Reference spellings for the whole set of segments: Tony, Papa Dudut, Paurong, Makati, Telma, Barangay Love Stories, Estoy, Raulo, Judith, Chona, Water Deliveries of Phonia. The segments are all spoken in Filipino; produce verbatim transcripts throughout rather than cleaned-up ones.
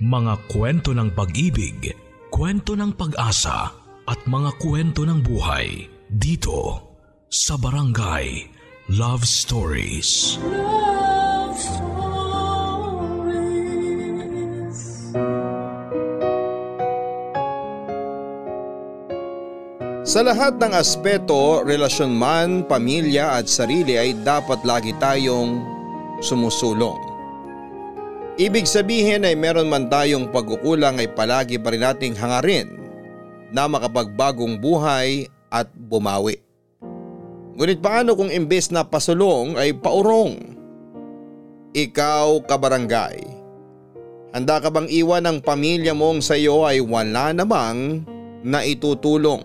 mga kwento ng pag-ibig, kwento ng pag-asa at mga kwento ng buhay dito sa Barangay Love Stories. Love Stories. Sa lahat ng aspeto, relasyon man, pamilya at sarili ay dapat lagi tayong sumusulong. Ibig sabihin ay meron man tayong pagkukulang ay palagi pa rin nating hangarin na makapagbagong buhay at bumawi. Ngunit paano kung imbes na pasulong ay paurong? Ikaw, kabarangay, handa ka bang iwan ang pamilya mong sa iyo ay wala namang naitutulong?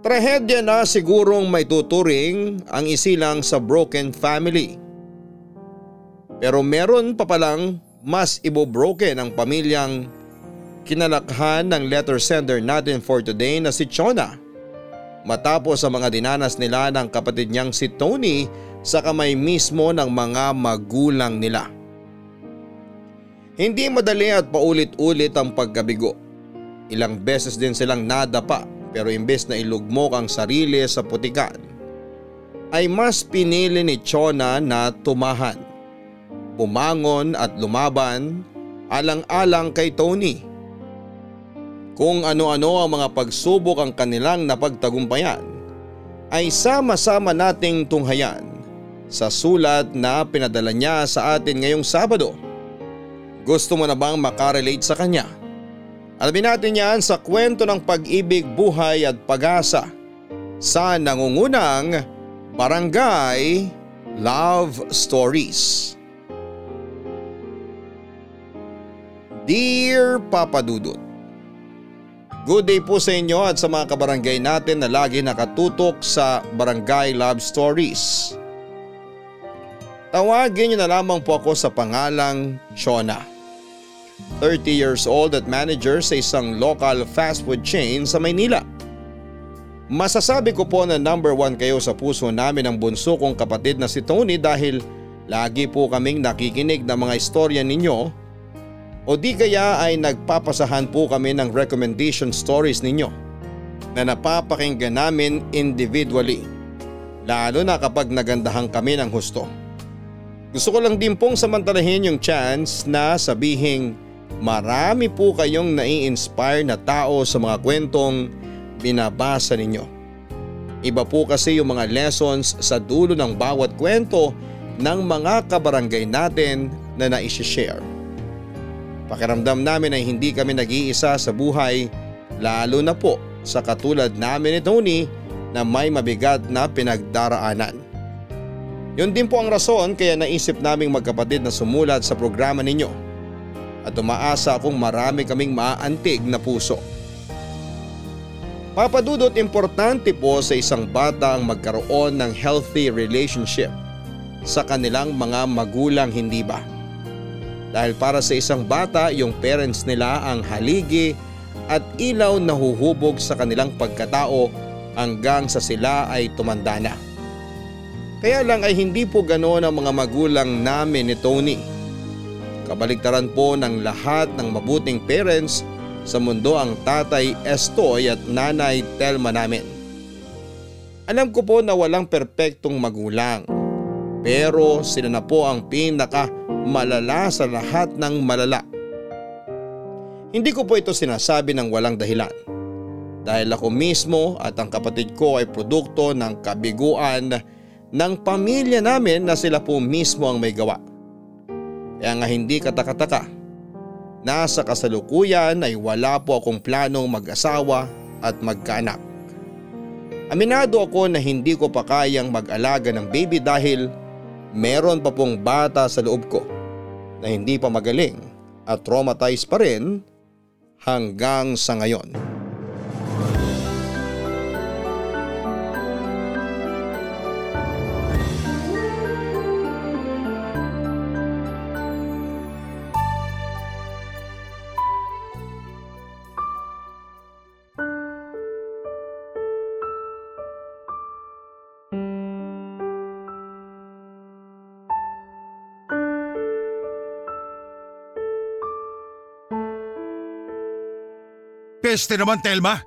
Trahedya na sigurong may tuturing ang isilang sa broken family. Pero meron pa palang mas ibobroken ang pamilyang kinalakhan ng letter sender natin for today na si Chona. Matapos ang mga dinanas nila ng kapatid niyang si Tony sa kamay mismo ng mga magulang nila. Hindi madali at paulit-ulit ang pagkabigo. Ilang beses din silang nadapa pero imbes na ilugmok ang sarili sa putikan, ay mas pinili ni Chona na tumahan. Umangon at lumaban alang-alang kay Tony. Kung ano-ano ang mga pagsubok ang kanilang napagtagumpayan ay sama-sama nating tunghayan sa sulat na pinadala niya sa atin ngayong Sabado. Gusto mo na bang makarelate sa kanya? Alamin natin yan sa kwento ng pag-ibig, buhay at pag-asa sa nangungunang Barangay Love Stories. Dear Papa Dudut, good day po sa inyo at sa mga kabarangay natin na lagi nakatutok sa Barangay Love Stories. Tawagin niyo na lamang po ako sa pangalang Chona. thirty years old at manager sa isang local fast food chain sa Maynila. Masasabi ko po na number one kayo sa puso namin ang bunso kong kapatid na si Tony dahil lagi po kaming nakikinig ng mga istorya ninyo. O di kaya ay nagpapasahan po kami ng recommendation stories ninyo na napapakinggan namin individually, lalo na kapag nagandahan kami ng husto. Gusto ko lang din pong samantalahin yung chance na sabihing marami po kayong nai-inspire na tao sa mga kwentong binabasa ninyo. Iba po kasi yung mga lessons sa dulo ng bawat kwento ng mga kabarangay natin na naisishare. Pakiramdam namin ay hindi kami nag-iisa sa buhay, lalo na po sa katulad namin ni Tony na may mabigat na pinagdaraanan. Yun din po ang rason kaya naisip naming magkapatid na sumulat sa programa ninyo at umaasa akong marami kaming maaantig na puso. Papa Dudut, importante po sa isang bata ang magkaroon ng healthy relationship sa kanilang mga magulang, hindi ba? Dahil para sa isang bata, yung parents nila ang haligi at ilaw na huhubog sa kanilang pagkatao hanggang sa sila ay tumanda na. Kaya lang ay hindi po ganoon ang mga magulang namin ni Tony. Kabaligtaran po ng lahat ng mabuting parents sa mundo ang tatay Estoy at nanay Telma namin. Alam ko po na walang perpektong magulang, pero sila na po ang pinaka malala sa lahat ng malala. Hindi ko po ito sinasabi ng walang dahilan, dahil ako mismo at ang kapatid ko ay produkto ng kabiguan ng pamilya namin na sila po mismo ang may gawa. Kaya nga hindi katakataka na sa kasalukuyan ay wala po akong planong mag-asawa at magkaanak. Aminado ako na hindi ko pa kayang mag-alaga ng baby dahil meron pa pong bata sa loob ko na hindi pa magaling at traumatized pa rin hanggang sa ngayon. Peste naman, Telma.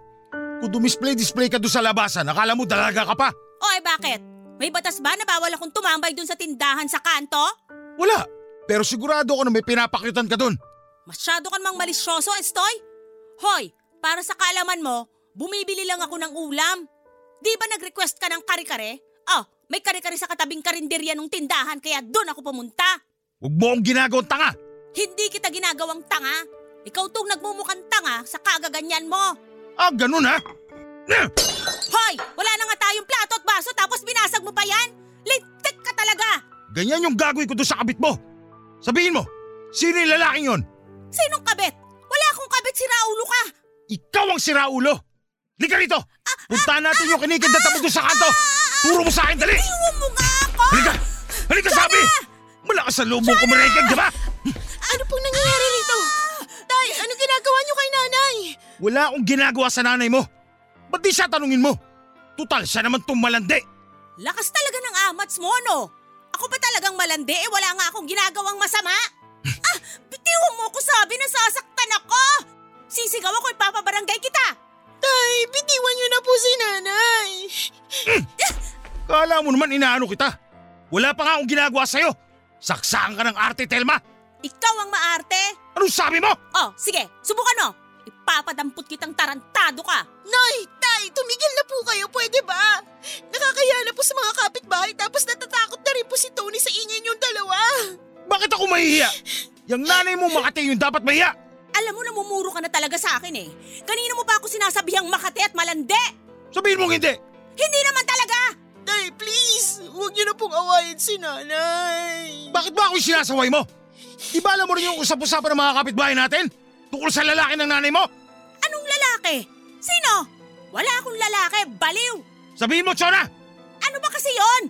Kung dumisplay-display ka doon sa labasan, akala mo dalaga ka pa. Oy, bakit? May batas ba na bawal akong tumambay doon sa tindahan sa kanto? Wala, pero sigurado ako na may pinapakyutan ka doon. Masyado ka namang malisyoso, Estoy. Hoy, para sa kalaman mo, bumibili lang ako ng ulam. Di ba nag-request ka ng kare-kare? Oh, may kare-kare sa katabing karinderya ng tindahan kaya doon ako pumunta. Huwag mo akong ginagawang tanga. Hindi kita ginagawang tanga. Ikaw tong nagmumukhang tanga sa kagaganyan mo. Ah, ganun ha? Hoy, wala na nga tayong plato at baso tapos binasag mo pa yan? Lintik ka talaga! Ganyan yung gagawin ko doon sa kabit mo. Sabihin mo, sino yung lalaking yun? Sinong kabit? Wala akong kabit, si Raulo ka. Ikaw ang si Raulo. Lika rito. Ah, puntaan natin ah, yung kinikindata mo ah, doon sa kanto. Turo mo sa akin, dali. Iwan mo nga ako. Halika, halika Chona! Sabi. Malakas sa loob mo kumarekag, di ba? Ano pong nangyayari rito? Tay, ano ginagawa niyo kay nanay? Wala akong ginagawa sa nanay mo. Ba't di siya tanungin mo? Tutal, siya naman itong malandi. Lakas talaga ng amats mo, no? Ako ba talagang malandi? Eh, wala nga akong ginagawang masama. Ah, bitiwan mo ko sabi na sasaktan ako. Sisigaw ako, ipapabarangay kita. Tay, bitiwan niyo na po si nanay. Mm. Kala mo naman inaano kita. Wala pa nga akong ginagawa sa'yo. Saksaan ka ng arte, Telma. Ikaw ang maarte? Anong sabi mo? Oh, sige, subukan o. Ipapadampot kitang tarantado ka. Nay, tay, tumigil na po kayo, pwede ba? Nakakaya na po sa mga kapitbahay tapos natatakot na rin po si Tony sa inyo yung dalawa. Bakit ako mahihiya? Yang nanay mo Makati yung dapat mahiya. Alam mo, namumuro ka na talaga sa akin eh. Kanina mo pa ako sinasabihang Makati at malandi. Sabihin mong hindi. Hindi naman talaga. Tay, please, huwag niyo na pong awayin si nanay. Bakit ba ako yung sinasaway mo? Iba alam mo rin yung usap-usapan ng mga kapitbahay natin? Tukol sa lalaki ng nanay mo? Anong lalaki? Sino? Wala akong lalaki, baliw! Sabihin mo, Chona! Ano ba kasi yon?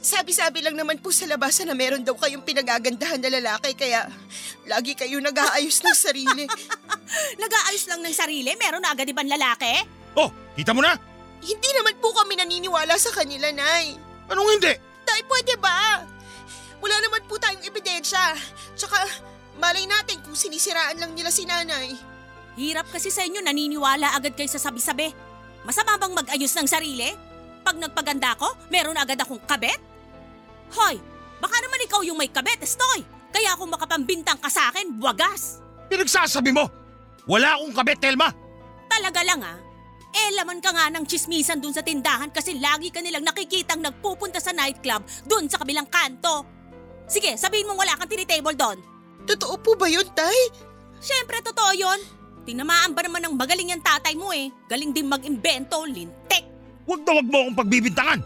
Sabi-sabi lang naman po sa labasan na meron daw kayong pinagagandahan na lalaki kaya lagi kayo nag-aayos ng sarili. Nag-aayos lang ng sarili? Meron na agad ibang lalaki? Oh, kita mo na! Hindi naman po kami naniniwala sa kanila, Nay. Anong hindi? Tay, pwede ba? Wala naman po tayong ebidensya. Tsaka, malay natin kung sinisiraan lang nila si nanay. Hirap kasi sa inyo, naniniwala agad kayo sa sabi-sabi. Masama bang mag-ayos ng sarili? Pag nagpaganda ko, meron agad akong kabet? Hoy, baka naman ikaw yung may kabet, Estoy. Kaya kung makapambintang ka sa akin, wagas. Pinagsasabi mo, wala akong kabet, Telma. Talaga lang ah. Eh, laman ka nga ng chismisan dun sa tindahan kasi lagi ka nilang nakikitang nagpupunta sa nightclub dun sa kabilang kanto. Sige, sabihin mong wala kang tinitable doon. Totoo po ba yun, tay? Siyempre, totoo yun. Tinamaan ba naman ng magaling yan tatay mo eh. Galing din mag-imbento, lintik. Huwag na huwag mo akong pagbibintangan.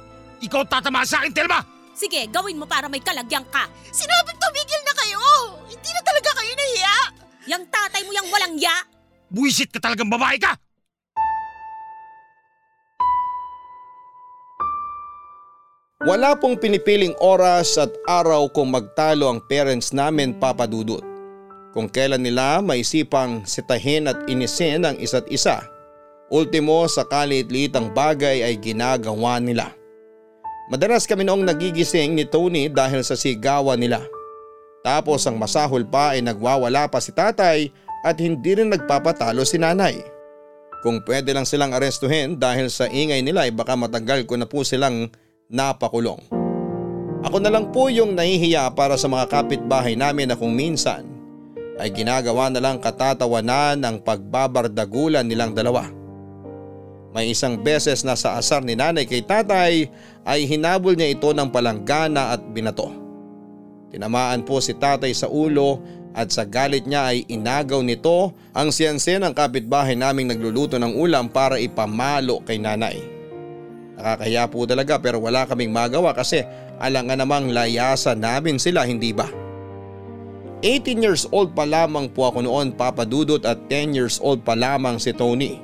Ikaw tatamaan sa akin, Telma. Sige, gawin mo para may kalagyan ka. Sinabing tumigil na kayo. Hindi na talaga kayo nahiya. Yang tatay mo yang walang ya. Buwisit ka talagang babae ka. Wala pong pinipiling oras at araw kung magtalo ang parents namin, Papa Dudut. Kung kailan nila maisipang sitahin at inisin ang isa't isa, ultimo sa kaliit-liitang bagay ay ginagawa nila. Madalas kami noong nagigising ni Tony dahil sa sigawan nila. Tapos ang masahol pa ay nagwawala pa si tatay at hindi rin nagpapatalo si nanay. Kung pwede lang silang arestuhin dahil sa ingay nila ay baka matanggal ko na po silang napakulong. Ako na lang po yung nahihiya para sa mga kapitbahay namin na kung minsan ay ginagawa na lang katatawanan ng pagbabardagulan nilang dalawa. May isang beses na sa asar ni nanay kay tatay ay hinabol niya ito ng palanggana at binato. Tinamaan po si tatay sa ulo at sa galit niya ay inagaw nito ang siyanse ng kapitbahay naming nagluluto ng ulam para ipamalo kay nanay. Nakakaya po talaga pero wala kaming magawa kasi alangan namang layasan namin sila, hindi ba? eighteen years old pa lamang po ako noon, Papa Dudut, at ten years old pa lamang si Tony.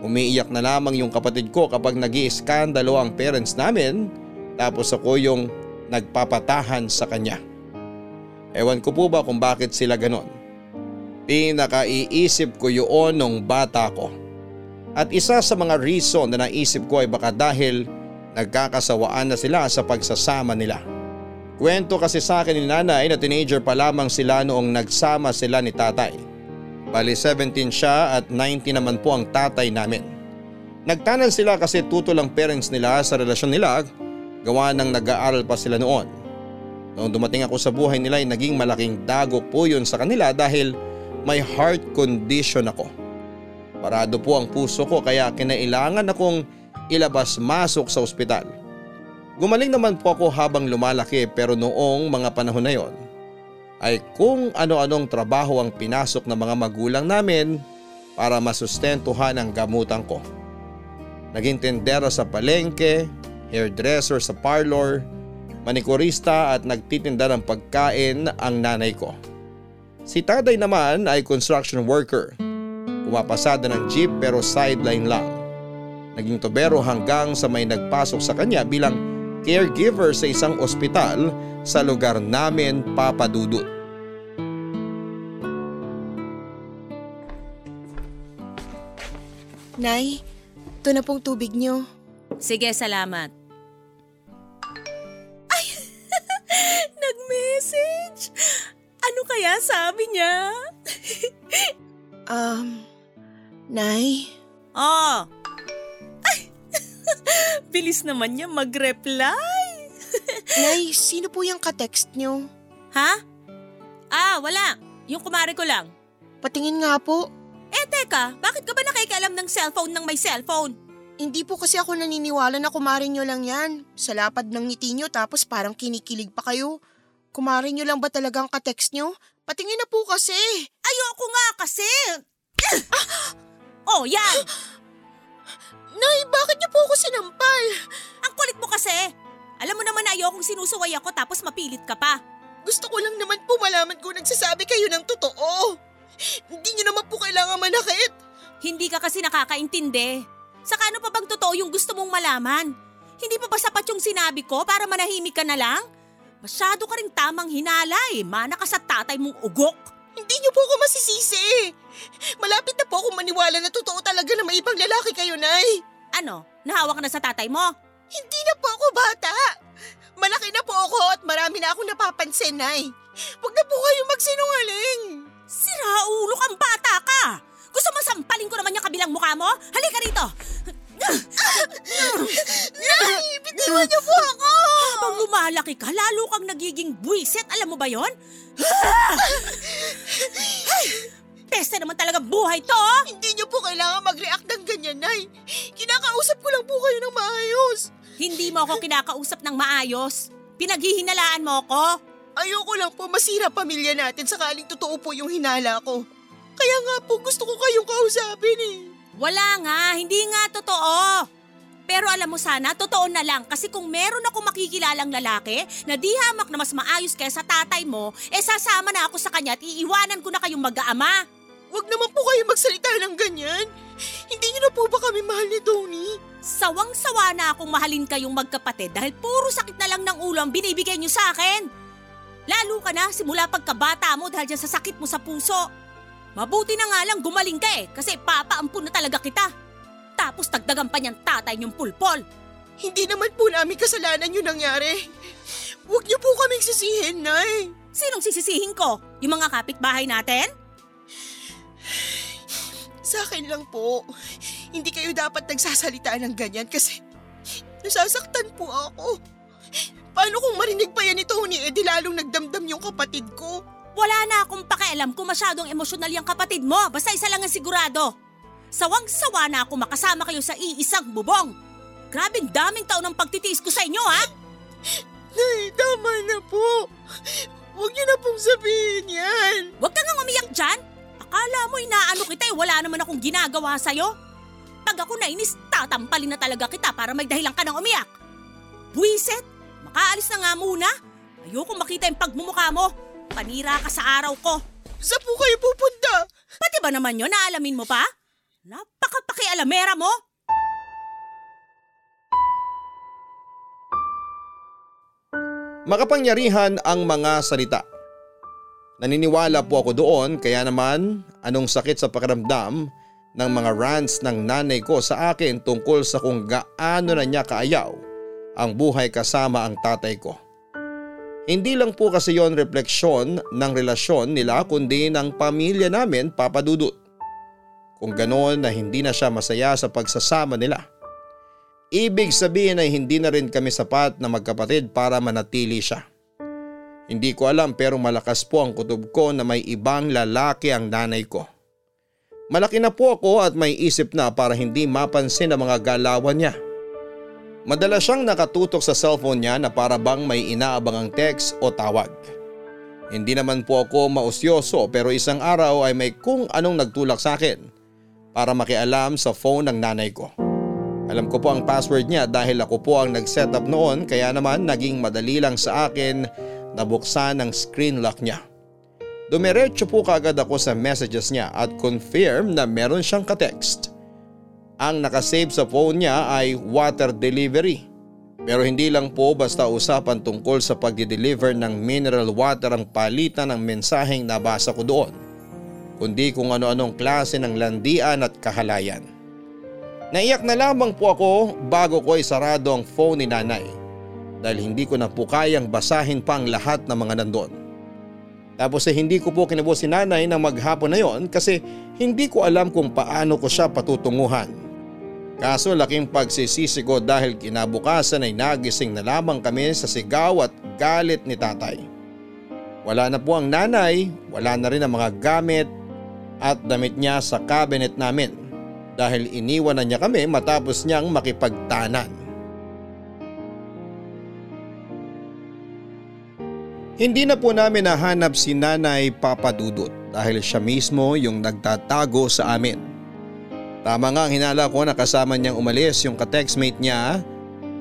Umiiyak na lamang yung kapatid ko kapag nag-iiskandalo ang parents namin, tapos ako yung nagpapatahan sa kanya. Ewan ko po ba kung bakit sila ganon. Pinakaiisip ko yun nung bata ko. At isa sa mga reason na naisip ko ay baka dahil nagkakasawaan na sila sa pagsasama nila. Kwento kasi sa akin ni nanay na teenager pa lamang sila noong nagsama sila ni tatay. Bali seventeen siya at nineteen naman po ang tatay namin. Nagtanal sila kasi tutol ang parents nila sa relasyon nila, gawa ng nag-aaral pa sila noon. Noong dumating ako sa buhay nila ay naging malaking dago po yun sa kanila dahil may heart condition ako. Parado po ang puso ko kaya kinailangan akong ilabas-masok sa ospital. Gumaling naman po ako habang lumalaki pero noong mga panahon na yon ay kung ano-anong trabaho ang pinasok ng mga magulang namin para masustentuhan ang gamutan ko. Naging tendera sa palengke, hairdresser sa parlor, manikurista at nagtitinda ng pagkain ang nanay ko. Si tatay naman ay construction worker. Pumapasada ng jeep pero sideline lang. Naging tubero hanggang sa may nagpasok sa kanya bilang caregiver sa isang ospital sa lugar namin, Papa Dudut. Nay, ito na pong tubig niyo. Sige, salamat. Ay, nag-message. Ano kaya sabi niya? um, Nay? Oo. Oh. Bilis naman niya mag-reply. Nay, sino po yung ka-text niyo? Ha? Ah, wala. Yung kumare ko lang. Patingin nga po. Eh teka, bakit ka ba nakikialam ng cellphone ng may cellphone? Hindi po kasi ako naniniwala na kumare niyo lang yan. Sa lapad ng ngiti niyo tapos parang kinikilig pa kayo. Kumare niyo lang ba talagang ka-text niyo? Patingin na po kasi. Ayoko nga kasi. Oh, yan. Nay, bakit niyo po ako sinampal? Ang kulit mo kasi. Alam mo naman na ayokong sinusuway ako tapos mapilit ka pa. Gusto ko lang naman po malaman kung nagsasabi kayo ng totoo. Hindi niyo naman po kailangan manakit. Hindi ka kasi nakakaintindi. Saka ano pa bang totoo yung gusto mong malaman? Hindi pa ba sapat yung sinabi ko para manahimik ka na lang? Masyado ka rin tamang hinala eh. Mana ka sa tatay mong ugok. Hindi niyo po ako masisisi. Malapit na po akong maniwala na totoo talaga na may ibang lalaki kayo, Nay. Ano? Nahawa ka na sa tatay mo? Hindi na po ako bata. Malaki na po ako at marami na akong napapansin, Nay. Huwag na po kayong magsinungaling. Si Raulo, kang bata ka. Gusto mo sampalin ko naman yung kabilang mukha mo? Halika rito. Nay, bitiwan niyo po ako. Habang lumalaki ka, lalo kang nagiging buwisit. Alam mo ba yon? Ay, peste naman talaga buhay to. Hindi niyo po kailangan mag-react ng ganyan, Nay. Kinakausap ko lang po kayo ng maayos. Hindi mo ako kinakausap ng maayos. Pinaghihinalaan mo ako. Ayoko lang po masira pamilya natin sakaling totoo po yung hinala ko. Kaya nga po gusto ko kayong kausapin eh. Wala nga, hindi nga totoo. Pero alam mo sana, totoo na lang kasi kung meron akong makikilalang lalaki na di hamak na mas maayos kaysa tatay mo, eh sasama na ako sa kanya at iiwanan ko na kayong mag-aama. Huwag naman po kayo magsalita ng ganyan. Hindi niyo na po ba kami mahal ni Tony? Sawang-sawa na akong mahalin kayong magkapatid dahil puro sakit na lang ng ulo ang binibigay niyo sa akin. Lalo ka na simula pagkabata mo dahil dyan sa sakit mo sa puso. Mabuti na nga lang gumaling ka eh kasi papaampun na talaga kita. Tapos tagdagan pa niyang tatay niyong pulpol. Hindi naman po namin kasalanan yung nangyari. Huwag niyo po kaming sisihin, Nay. Sinong sisisihin ko? Yung mga kapitbahay natin? Sa akin lang po. Hindi kayo dapat nagsasalita ng ganyan kasi nasasaktan po ako. Paano kung marinig pa yan ni Tony eh di lalong nagdamdam yung kapatid ko? Wala na akong pakialam kung masyadong emosyonal yung kapatid mo. Basta isa lang ang sigurado. Sawang-sawa na ako makasama kayo sa iisang bubong. Grabing daming taon ng pagtitiis ko sa inyo, ha? Nay, tama na po. Huwag niyo na pong sabihin yan. Huwag ka nga umiyak dyan. Akala mo inaano kita eh, wala naman akong ginagawa sa'yo. Pag ako nainis, tatampalin na talaga kita para may dahilan ka ng umiyak. Buwiset, makaalis na nga muna. Ayokong makita yung pagmumukha mo. Panira ka sa araw ko. Saan po kayo pupunta? Pati ba naman yun, naalamin mo pa? Napakapakialamera mo! Makapangyarihan ang mga salita. Naniniwala po ako doon kaya naman anong sakit sa pakiramdam ng mga rants ng nanay ko sa akin tungkol sa kung gaano na niya kaayaw ang buhay kasama ang tatay ko. Hindi lang po kasi yon refleksyon ng relasyon nila kundi ng pamilya namin, Papa Dudut. Kung ganoon na hindi na siya masaya sa pagsasama nila. Ibig sabihin ay hindi na rin kami sapat na magkapatid para manatili siya. Hindi ko alam pero malakas po ang kutob ko na may ibang lalaki ang nanay ko. Malaki na po ako at may isip na para hindi mapansin ang mga galawan niya. Madalas siyang nakatutok sa cellphone niya na para bang may inaabang ang text o tawag. Hindi naman po ako mausyoso pero isang araw ay may kung anong nagtulak sa akin para makialam sa phone ng nanay ko. Alam ko po ang password niya dahil ako po ang nag-setup noon kaya naman naging madali lang sa akin na buksan ang screen lock niya. Dumiretso po kaagad ako sa messages niya at confirm na meron siyang ka-text. Ang nakasave sa phone niya ay water delivery. Pero hindi lang po basta usapan tungkol sa pagdi-deliver ng mineral water ang palitan ng mensaheng nabasa ko doon, kundi kung ano-anong klase ng landian at kahalayan. Naiyak na lamang po ako bago ko isarado ang phone ni nanay dahil hindi ko na po kayang basahin pa ang lahat ng mga nandun. Tapos eh hindi ko po kinabos si nanay ng maghapon na yon kasi hindi ko alam kung paano ko siya patutunguhan. Kaso laking pagsisisi ko dahil kinabukasan ay nagising na lamang kami sa sigaw at galit ni tatay. Wala na po ang nanay, wala na rin ang mga gamit at damit niya sa cabinet namin dahil iniwan na niya kami matapos niyang makipagtanan. Hindi na po namin nahanap si Nanay Papa Dudut dahil siya mismo yung nagtatago sa amin. Tama nga ang hinala ko na kasama niyang umalis yung ka-textmate niya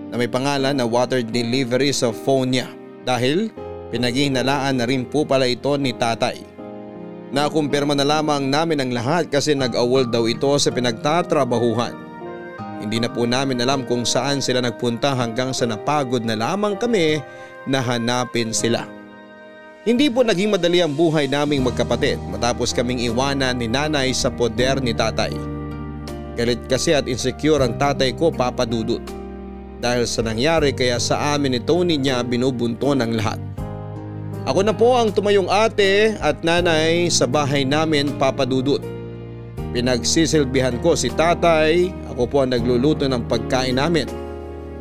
na may pangalan na Water Deliveries of Phonia dahil pinaghihinalaan na rin po pala ito ni tatay. Nakumpirma na lamang namin ang lahat kasi nag-awol daw ito sa pinagtatrabahuhan. Hindi na po namin alam kung saan sila nagpunta hanggang sa napagod na lamang kami na hanapin sila. Hindi po naging madali ang buhay naming magkapatid matapos kaming iwanan ni nanay sa poder ni tatay. Galit kasi at insecure ang tatay ko, Papa Dudut. Dahil sa nangyari kaya sa amin ni Tony niya binubunton ang lahat. Ako na po ang tumayong ate at nanay sa bahay namin, Papa Dudut. Pinagsisilbihan ko si tatay, ako po ang nagluluto ng pagkain namin.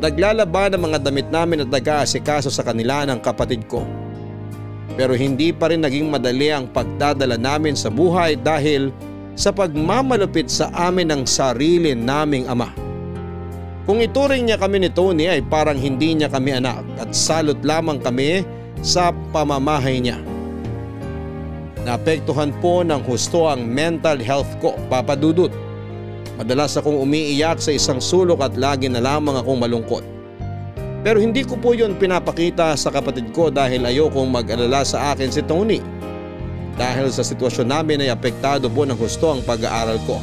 Naglalaba ng mga damit namin at nag-aasikaso sa kanila ng kapatid ko. Pero hindi pa rin naging madali ang pagdadala namin sa buhay dahil sa pagmamalupit sa amin ng sarili naming ama. Kung ituring niya kami ni Tony ay parang hindi niya kami anak at salot lamang kami sa pamamahay niya. Naapektuhan po ng husto ang mental health ko, Papa Dudut. Madalas akong umiiyak sa isang sulok at lagi na lamang akong malungkot. Pero hindi ko po yun pinapakita sa kapatid ko dahil ayokong mag-alala sa akin si Tony. Dahil sa sitwasyon namin ay apektado po ng husto ang pag-aaral ko.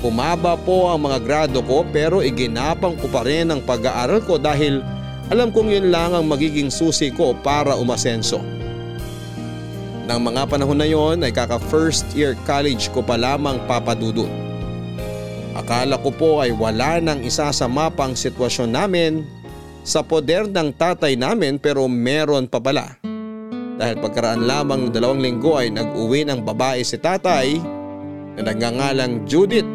Pumaba po ang mga grado ko pero iginapang ko pa rin ang pag-aaral ko dahil alam kong yun lang ang magiging susi ko para umasenso. Nang mga panahon na yon ay kaka first year college ko pa lamang, Papa Dudut. Akala ko po ay wala nang isasama pang sitwasyon namin sa poder ng tatay namin pero meron pa pala. Dahil pagkaraan lamang ng dalawang linggo ay nag-uwi ng babae si tatay na nagngangalang Judith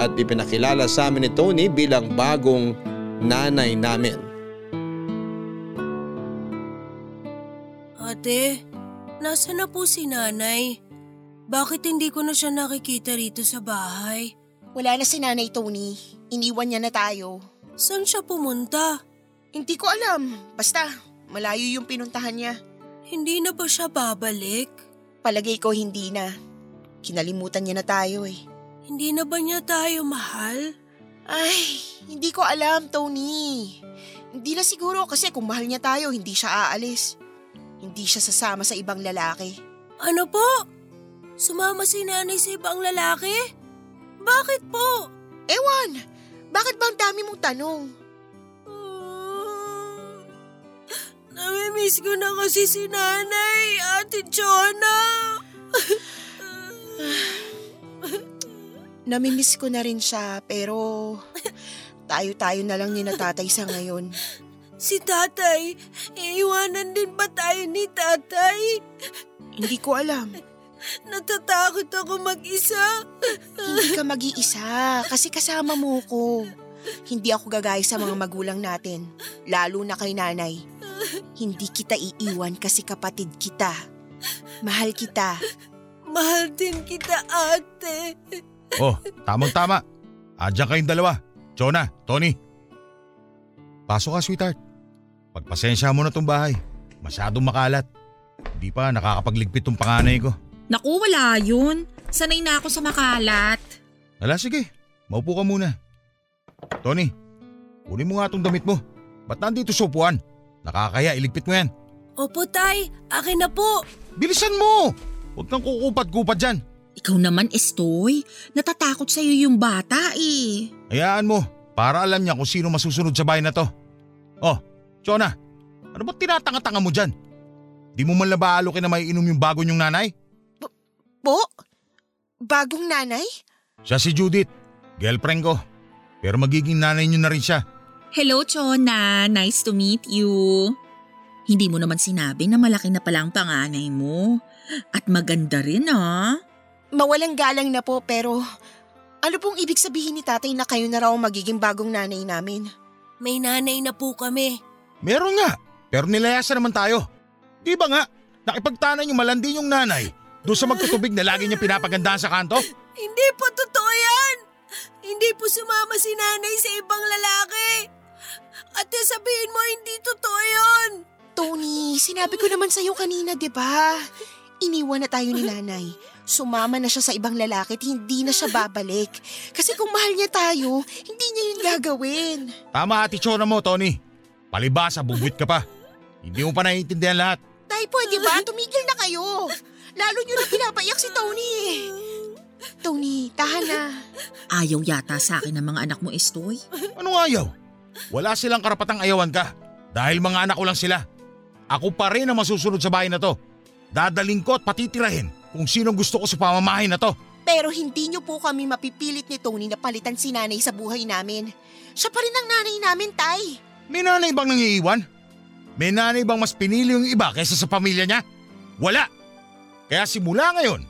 at ipinakilala sa amin ni Tony bilang bagong nanay namin. Ate, nasa na po si nanay? Bakit hindi ko na siya nakikita rito sa bahay? Wala na si Nanay Tony. Iniwan niya na tayo. Saan siya pumunta? Hindi ko alam. Basta, malayo yung pinuntahan niya. Hindi na ba siya babalik? Palagay ko hindi na. Kinalimutan niya na tayo eh. Hindi na ba niya tayo mahal? Ay, hindi ko alam, Tony. Hindi na siguro kasi kung mahal niya tayo, hindi siya aalis. Hindi siya sasama sa ibang lalaki. Ano po? Sumama si nanay sa ibang lalaki? Bakit po? Ewan, bakit bang dami mong tanong? Namimiss ko na kasi si nanay, Ate Chona. Namimiss ko na rin siya pero tayo-tayo na lang ni natatay sa ngayon. Si tatay, iiwanan din ba tayo ni tatay? Hindi ko alam. Natatakot ako mag-isa. Hindi ka mag-iisa kasi kasama mo ko. Hindi ako gagaya sa mga magulang natin, lalo na kay nanay. Hindi kita iiwan kasi kapatid kita. Mahal kita. Mahal din kita, ate. Oh, tamang-tama. Adyan kayong dalawa. Chona, Tony. Pasok ka, sweetheart. Pagpasensya mo na tong bahay. Masyadong makalat. Di pa nakakapagligpit tong panganay ko. Naku, wala yun. Sanay na ako sa makalat. Hala, sige. Maupo ka muna. Tony, kunin mo nga tong damit mo. Ba't nandito sa upuan? Nakakaya, iligpit mo yan. Opo, tay. Akin na po. Bilisan mo! Huwag nang kukupat-kupat dyan. Ikaw naman, Estoy. Natatakot sa'yo yung bata eh. Hayaan mo, para alam niya kung sino masusunod sa bahay na to. Oh, Chona, ano ba't tinatanga-tanga mo dyan? Di mo man labahalo na may inom yung bago niyong nanay? B- po? Bagong nanay? Siya si Judith, girlfriend ko. Pero magiging nanay niyo na rin siya. Hello, Chona. Nice to meet you. Hindi mo naman sinabi na malaki na pala ang panganay mo. At maganda rin ah. Mawalang galang na po pero ano pong ibig sabihin ni tatay na kayo na raw magiging bagong nanay namin? May nanay na po kami. Meron nga, pero nilayasan naman tayo. Di ba nga, nakipagtanan yung malandi yung nanay doon sa magtutubig na lagi niya pinapagandahan sa kanto? Hindi po totoo yan. Hindi po sumama si nanay sa ibang lalaki. Ate, sabihin mo hindi totoo yun. Tony, sinabi ko naman sa'yo kanina, di ba? Iniwan na tayo ni nanay. Sumama na siya sa ibang lalaki at hindi na siya babalik. Kasi kung mahal niya tayo, hindi niya yun gagawin. Tama ati Chona mo, Tony. Palibasa, bubuit ka pa. Hindi mo pa naiintindihan lahat. Tay, pwede ba? Tumigil na kayo. Lalo niyo na pinapaiyak si Tony. Tony, tahan na. Ayaw yata sa akin ng mga anak mo, Estoy. Anong ayaw? Wala silang karapatang ayawan ka. Dahil mga anak ko lang sila. Ako pa rin ang masusunod sa bahay na to. Dadaling ko at patitirahin kung sinong gusto ko sa pamamahay na to. Pero hindi niyo po kami mapipilit ni Tony na palitan si nanay sa buhay namin. Siya pa rin ang nanay namin, tay. May nanay bang nangiiwan? May nanay bang mas pinili yung iba kaysa sa pamilya niya? Wala. Kaya simula ngayon,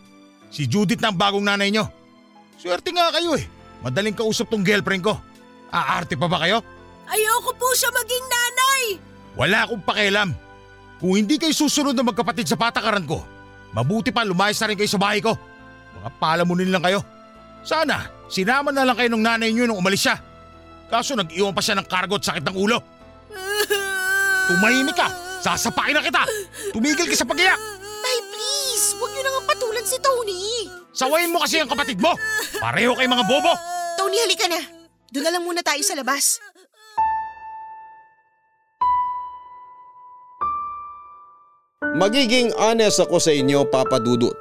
si Judith na ang bagong nanay niyo. Swerte nga kayo eh. Madaling kausap tong girlfriend ko. Aarte pa ba kayo? Ayoko po siya maging nanay. Wala akong pakialam. Kung hindi kayo susunod na magkapatid sa patakaran ko, mabuti pa lumayas na rin kayo sa bahay ko. Mga palamunin lang kayo. Sana sinama na lang kayo ng nanay niyo nung umalis siya. Kaso nag-iwan pa siya ng kargo at sakit ng ulo. Tumahimik ka, sasapakin na kita. Tumigil ka sa pag-iyak. Tay, please, huwag niyo nang patulan si Tony. Sawayin mo kasi ang kapatid mo. Pareho kayo mga bobo. Tony, halika na. Doon na lang muna tayo sa labas. Magiging honest ako sa inyo, Papa Dudut,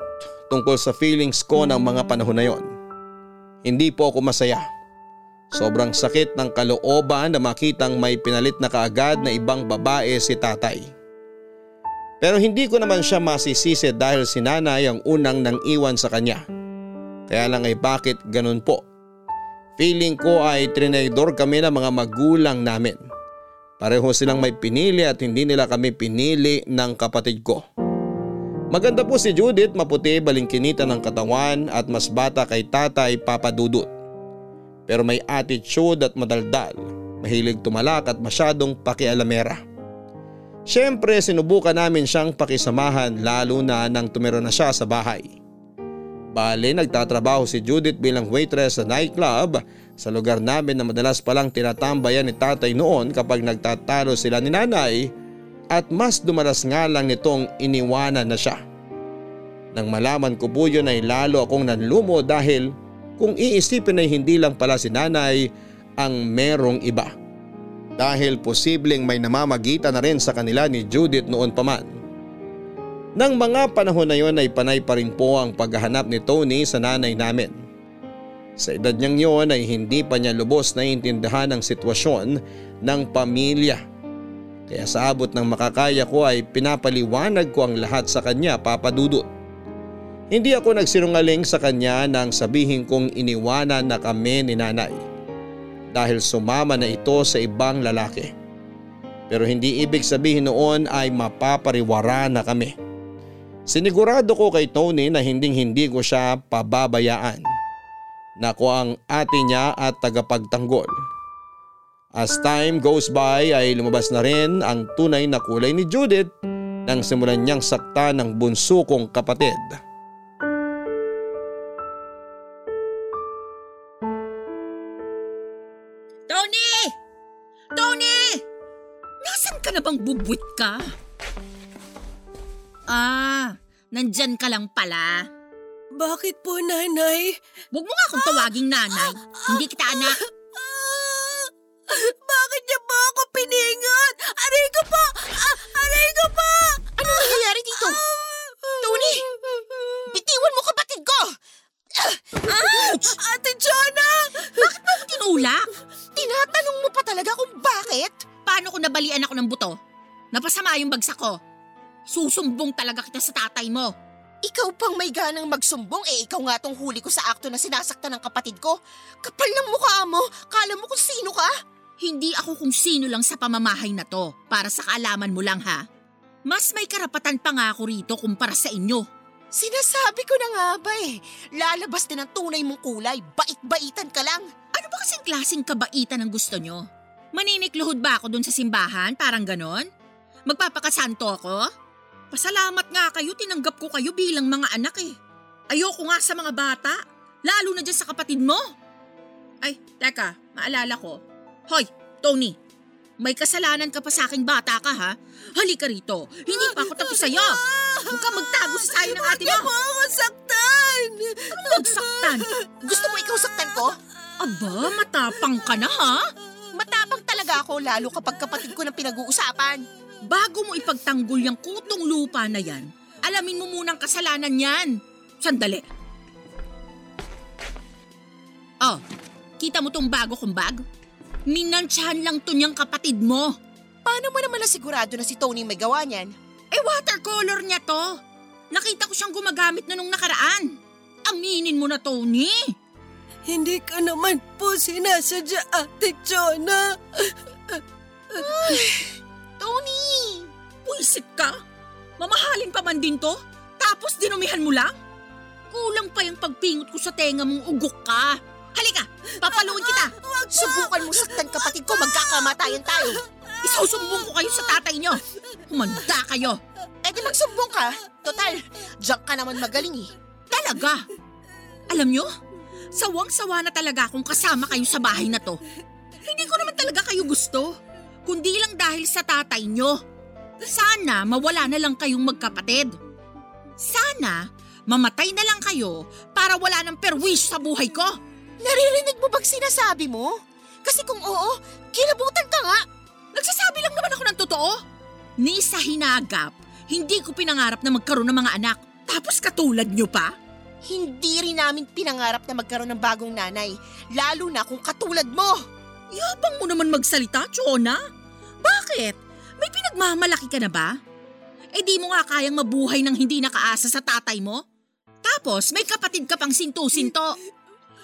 tungkol sa feelings ko ng mga panahon na yon. Hindi po ako masaya. Sobrang sakit ng kalooban na makitang may pinalit na kaagad na ibang babae si tatay. Pero hindi ko naman siya masisisi dahil si nanay ang unang nang iwan sa kanya. Kaya lang ay bakit ganun po? Feeling ko ay trinidor kami ng mga magulang namin. Pareho silang may pinili at hindi nila kami pinili ng kapatid ko. Maganda po si Judith, maputi, balingkinita ng katawan at mas bata kay tatay, Papa Dudut. Pero may attitude at madaldal, mahilig tumalak at masyadong pakialamera. Siyempre sinubukan namin siyang pakisamahan lalo na nang tumira na siya sa bahay. Bale, nagtatrabaho si Judith bilang waitress sa nightclub sa lugar namin na madalas palang tinatambayan ni tatay noon kapag nagtatalo sila ni nanay, at mas dumalas nga lang nitong iniwanan na siya. Nang malaman ko po yun ay lalo akong nanlumo dahil kung iisipin ay hindi lang pala si nanay ang merong iba. Dahil posibleng may namamagitan na rin sa kanila ni Judith noon pa man. Nang mga panahon na yun ay panay pa rin po ang paghahanap ni Tony sa nanay namin. Sa edad niyang yun ay hindi pa niya lubos na intindihan ang sitwasyon ng pamilya. Kaya sa abot ng makakaya ko ay pinapaliwanag ko ang lahat sa kanya, Papa Dudut. Hindi ako nagsinungaling sa kanya nang sabihin kong iniwanan na kami ni nanay. Dahil sumama na ito sa ibang lalaki. Pero hindi ibig sabihin noon ay mapapariwara na kami. Sinigurado ko kay Tony na hinding-hindi ko siya pababayaan. Nako ang ate niya at tagapagtanggol. As time goes by ay lumabas na rin ang tunay na kulay ni Judith nang simulan niyang saktan ng bunso kong kapatid. Tony! Tony! Nasaan ka na bang bubwit ka? Ah, nandyan ka lang pala. Bakit po, nanay? Huwag mo nga akong tawaging nanay. Hindi kita anak. Bakit niya ba ako piningat? Aray ko po! Aray ko po! Ano nangyayari dito? Tony! Bitiwan mo kapatid ko! Ouch! Ate Chona! Bakit mo ako tinulak? Tinatanong mo pa talaga kung bakit? Paano ko nabalian ako ng buto? Napasama yung bagsak ko. Susumbong talaga kita sa tatay mo. Ikaw pang may ganang magsumbong, eh ikaw nga tong huli ko sa akto na sinasaktan ng kapatid ko. Kapal ng mukha mo, kala mo kung sino ka? Hindi ako kung sino lang sa pamamahay na to, para sa kaalaman mo lang ha. Mas may karapatan pa nga ako rito kumpara sa inyo. Sinasabi ko na nga ba eh, lalabas din ang tunay mong kulay, bait-baitan ka lang. Ano ba kasing klaseng kabaitan ang gusto nyo? Maninikluhod ba ako dun sa simbahan, parang ganon? Magpapakasanto ako? Pasalamat nga kayo, tinanggap ko kayo bilang mga anak eh. Ayoko nga sa mga bata, lalo na dyan sa kapatid mo. Ay, teka, maalala ko. Hoy, Tony, may kasalanan ka pa sa aking bata ka ha? Halika rito, hindi pa ako tapos sa'yo. Huwag kang magtago sa sayo ng ate mo. Huwag niyo po ako saktan. Ano magsaktan? Gusto mo ikaw saktan ko? Aba, matapang ka na ha? Matapang talaga ako, lalo kapag kapatid ko ng pinag-uusapan. Bago mo ipagtanggol yung kutong lupa na yan, alamin mo munang kasalanan yan. Sandali. Oh, kita mo tong bago kong bag? Minansyahan lang to niyang kapatid mo. Paano mo naman nasigurado na si Tony may gawa niyan? Eh, watercolor niya to. Nakita ko siyang gumagamit na nung nakaraan. Aminin mo na, Tony. Hindi ka naman po sinasadya, Ate Chona. Tony! Puisit ka? Mamahalin pa man din to? Tapos dinumihan mo lang? Kulang pa yung pagpingot ko sa tenga mong ugok ka. Halika, papaluin kita. Subukan mo saktan kapatid ko, magkakamatayan tayo. Isusumbong ko kayo sa tatay niyo. Humanda kayo. E di magsumbong ka. Total, diyan ka naman magaling eh. Talaga? Alam nyo, sawang-sawa na talaga akong kasama kayo sa bahay na to. Hindi ko naman talaga kayo gusto. Kundi lang dahil sa tatay nyo. Sana mawala na lang kayong magkapatid. Sana mamatay na lang kayo para wala ng perwish sa buhay ko. Naririnig mo bang sinasabi mo? Kasi kung oo, kilabutan ka nga. Nagsasabi lang naman ako ng totoo. Ni sa hinagap, hindi ko pinangarap na magkaroon ng mga anak. Tapos katulad nyo pa? Hindi rin namin pinangarap na magkaroon ng bagong nanay. Lalo na kung katulad mo. Yabang mo naman magsalita, Chona. Bakit? May pinagmamalaki ka na ba? Eh di mo nga kayang mabuhay ng hindi nakaasa sa tatay mo? Tapos may kapatid ka pang sinto-sinto.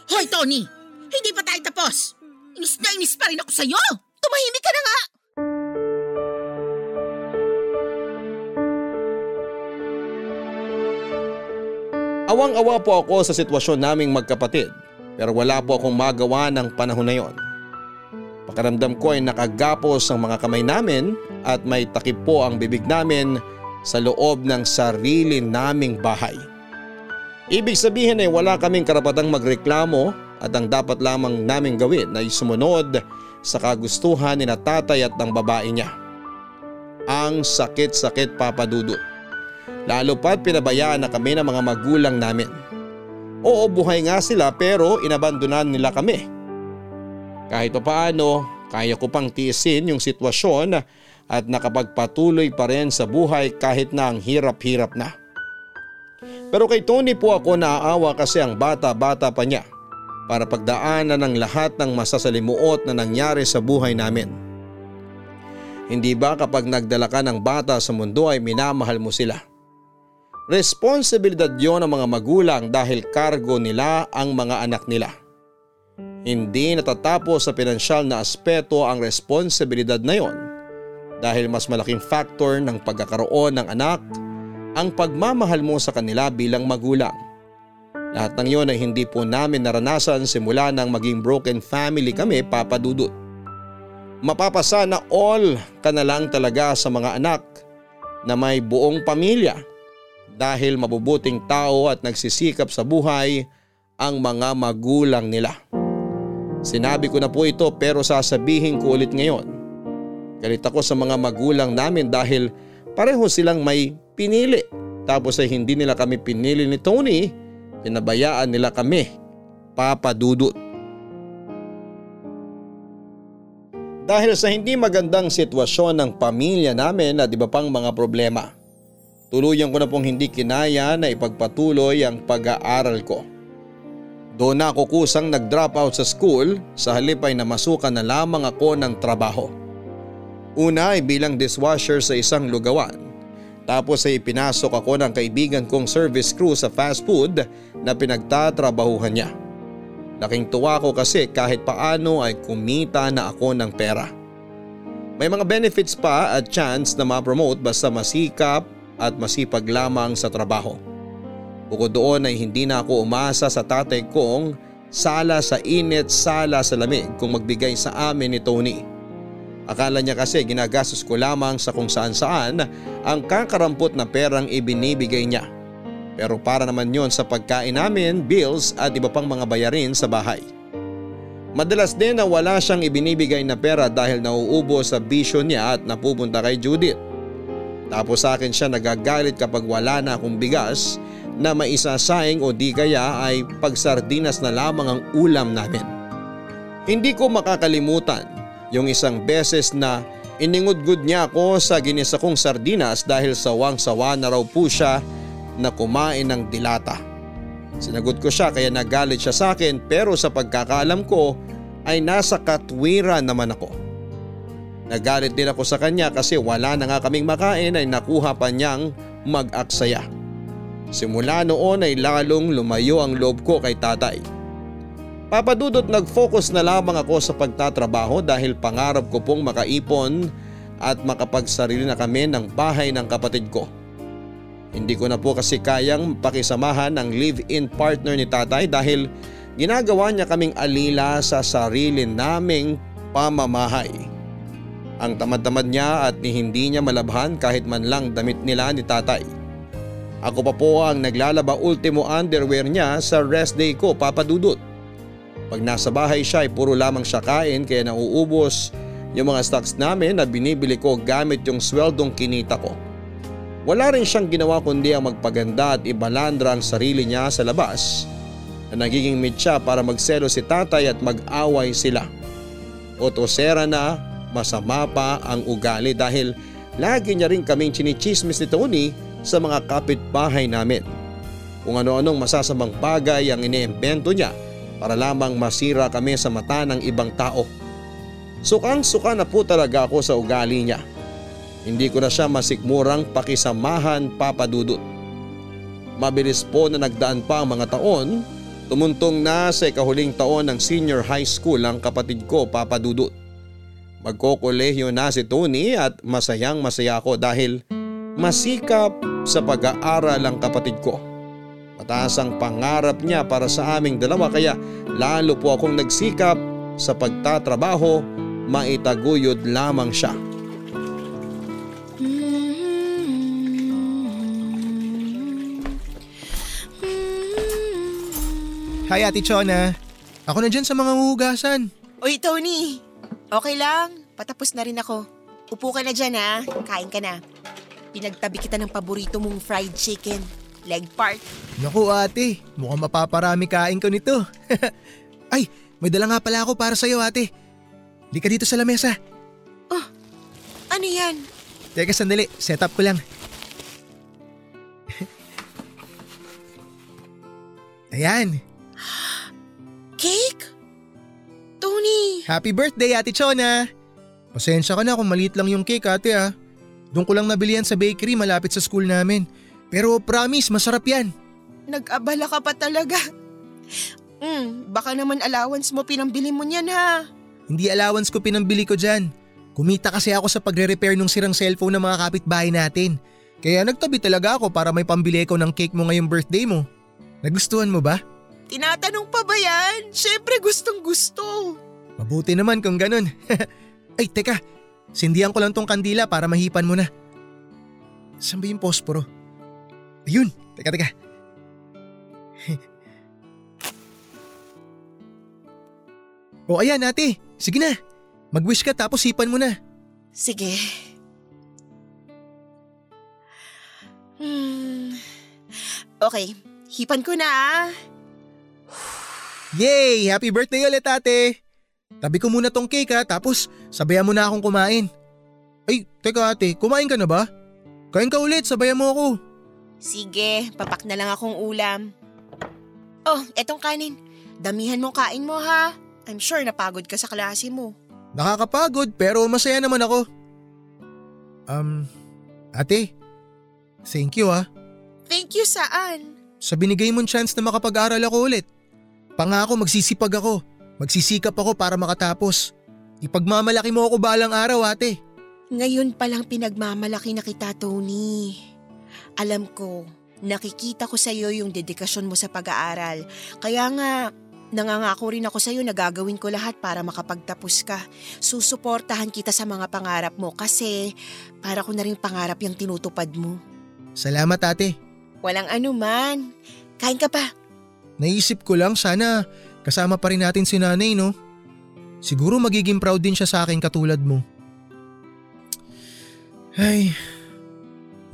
Hoy, Tony! Hindi pa tayo tapos! Inis na inis pa rin ako sa'yo! Tumahimik ka na nga! Awang-awa po ako sa sitwasyon naming magkapatid, pero wala po akong magawa ng panahon na yon. Pakiramdam ko ay nakagapos ang mga kamay namin at may takip po ang bibig namin sa loob ng sarili naming bahay. Ibig sabihin ay wala kaming karapatang magreklamo at ang dapat lamang naming gawin ay sumunod sa kagustuhan ni tatay at ng babae niya. Ang sakit-sakit, Papa Dudut. Lalo pa't pinabayaan na kami ng mga magulang namin. Oo, buhay nga sila pero inabandonan nila kami. Kahit pa paano, kaya ko pang tiisin yung sitwasyon at nakapagpatuloy pa rin sa buhay kahit na ang hirap-hirap na. Pero kay Tony po ako naaawa kasi ang bata-bata pa niya para pagdaanan ng lahat ng masasalimuot na nangyari sa buhay namin. Hindi ba kapag nagdala ka ng bata sa mundo ay minamahal mo sila? Responsibilidad yon ng mga magulang dahil kargo nila ang mga anak nila. Hindi natatapos sa pinansyal na aspeto ang responsibilidad na yon Dahil mas malaking factor ng pagkakaroon ng anak ang pagmamahal mo sa kanila bilang magulang. Lahat ng yon ay hindi po namin naranasan simula nang maging broken family kami, Papa Dudut. Mapapasa na all ka na lang talaga sa mga anak na may buong pamilya dahil mabubuting tao at nagsisikap sa buhay ang mga magulang nila. Sinabi ko na po ito pero sasabihin ko ulit ngayon. Galit ako sa mga magulang namin dahil pareho silang may pinili. Tapos ay hindi nila kami pinili ni Tony, pinabayaan nila kami, Papa Dudut. Dahil sa hindi magandang sitwasyon ng pamilya namin at iba pang mga problema, tuluyan ko na pong hindi kinaya na ipagpatuloy ang pag-aaral ko. Doon na ako kusang nag-drop out sa school, sa halip ay namasukan na lamang ako ng trabaho. Una ay bilang dishwasher sa isang lugawan. Tapos ay pinasok ako ng kaibigan kong service crew sa fast food na pinagtatrabahuhan niya. Laking tuwa ko kasi kahit paano ay kumita na ako ng pera. May mga benefits pa at chance na ma-promote basta masikap at masipag lamang sa trabaho. Bukod doon ay hindi na ako umasa sa tatay kong sala sa init, sala sa lamig kung magbigay sa amin ni Tony. Akala niya kasi ginagastos ko lamang sa kung saan saan ang kakarampot na perang ibinibigay niya. Pero para naman yon sa pagkain namin, bills at iba pang mga bayarin sa bahay. Madalas din na wala siyang ibinibigay na pera dahil nauubo sa bisyo niya at napupunta kay Judith. Tapos sa akin siya nagagalit kapag wala na akong bigas na maisasaing o di kaya ay pagsardinas na lamang ang ulam namin. Hindi ko makakalimutan yung isang beses na iningudgod niya ako sa ginisa kong sardinas dahil sawang-sawa na raw po siya na kumain ng dilata. Sinagot ko siya kaya nagalit siya sa akin pero sa pagkakaalam ko ay nasa katwiran naman ako. Nagalit din ako sa kanya kasi wala na nga kaming makain ay nakuha pa niyang mag-aksaya. Simula noon ay lalong lumayo ang loob ko kay tatay. Papa Dudut, nag-focus na lamang ako sa pagtatrabaho dahil pangarap ko pong makaipon at makapagsarili na kami ng bahay ng kapatid ko. Hindi ko na po kasi kayang pakisamahan ang live-in partner ni tatay dahil ginagawa niya kaming alila sa sarili naming pamamahay. Ang tamad-tamad niya at hindi niya malabhan kahit man lang damit nila ni tatay. Ako pa po ang naglalaba ultimo underwear niya sa rest day ko, Papa Dudut. Pag nasa bahay siya ay puro lamang siya kain kaya nauubos yung mga stocks namin na binibili ko gamit yung sweldong kinita ko. Wala rin siyang ginawa kundi ang magpaganda at ibalandra ang sarili niya sa labas na nagiging mitya para magselo si tatay at mag-away sila. Otosera na, masama pa ang ugali dahil lagi niya rin kaming chinichismis ni Tony sa mga kapitbahay namin. Kung ano-anong masasamang bagay ang iniimbento niya para lamang masira kami sa mata ng ibang tao. Sukang-suka na po talaga ako sa ugali niya. Hindi ko na siya masikmurang pakisamahan, Papa Dudut. Mabilis po na nagdaan pa ang mga taon, tumuntong na sa ikahuling taon ng senior high school ang kapatid ko, Papa Dudut. Magkokolehiyo na si Tony at masayang masaya ako dahil masikap sa pag-aaral ang kapatid ko. Mataas ang pangarap niya para sa aming dalawa kaya lalo po akong nagsikap sa pagtatrabaho, maitaguyod lamang siya. Hi Ate Chona, ako na dyan sa mga huhugasan. Oy Tony, okay lang, patapos na rin ako. Upo ka na dyan ha, kain ka na. Pinagtabi kita ng paborito mong fried chicken. Leg part. Naku ate, mukhang mapaparami kain ko nito. Ay, may dala nga pala ako para sa'yo ate. Lika dito sa lamesa. Oh, ano yan? Teka sandali, set up ko lang. Ayan. Cake? Tony! Happy birthday ate Chona! Pasensya ka na kung maliit lang yung cake ate ha. Doon ko lang nabili yan sa bakery malapit sa school namin. Pero promise, masarap yan. Nag-abala ka pa talaga. Mm, baka naman allowance mo pinambili mo niyan ha. Hindi allowance ko pinambili ko dyan. Kumita kasi ako sa pagre-repair ng sirang cellphone ng mga kapitbahay natin. Kaya nagtabi talaga ako para may pambili ko ng cake mo ngayong birthday mo. Nagustuhan mo ba? Tinatanong pa ba yan? Siyempre gustong gusto. Mabuti naman kung ganun. Ay teka, sindihan ko lang tong kandila para mahipan mo na. Saan ba yung posporo? Ayun, teka teka. O ayan ate, sige na. Mag-wish ka tapos hipan mo na. Sige. Hmm. Okay, hipan ko na. Yay! Happy birthday ulit ate! Tabi ko muna tong cake ha, tapos sabayan mo na akong kumain. Ay, teka ate, kumain ka na ba? Kain ka ulit, sabayan mo ako. Sige, papak na lang akong ulam. Oh, etong kanin. Damihan mong kain mo ha. I'm sure napagod ka sa klase mo. Nakakapagod pero masaya naman ako. Um, ate, thank you ha. Thank you saan? Sa binigay mong chance na makapag-aral ako ulit. Pangako magsisipag ako. Magsisikap ako para makatapos. Ipagmamalaki mo ako balang araw ate. Ngayon palang pinagmamalaki na kita, Tony. Alam ko, nakikita ko sa iyo yung dedikasyon mo sa pag-aaral. Kaya nga, nangangako rin ako sa iyo na gagawin ko lahat para makapagtapos ka. Susuportahan kita sa mga pangarap mo kasi para ko na rin pangarap yung tinutupad mo. Salamat, ate. Walang anuman. Kain ka pa. Naisip ko lang, sana kasama pa rin natin si nanay, no? Siguro magiging proud din siya sa akin katulad mo. Ay,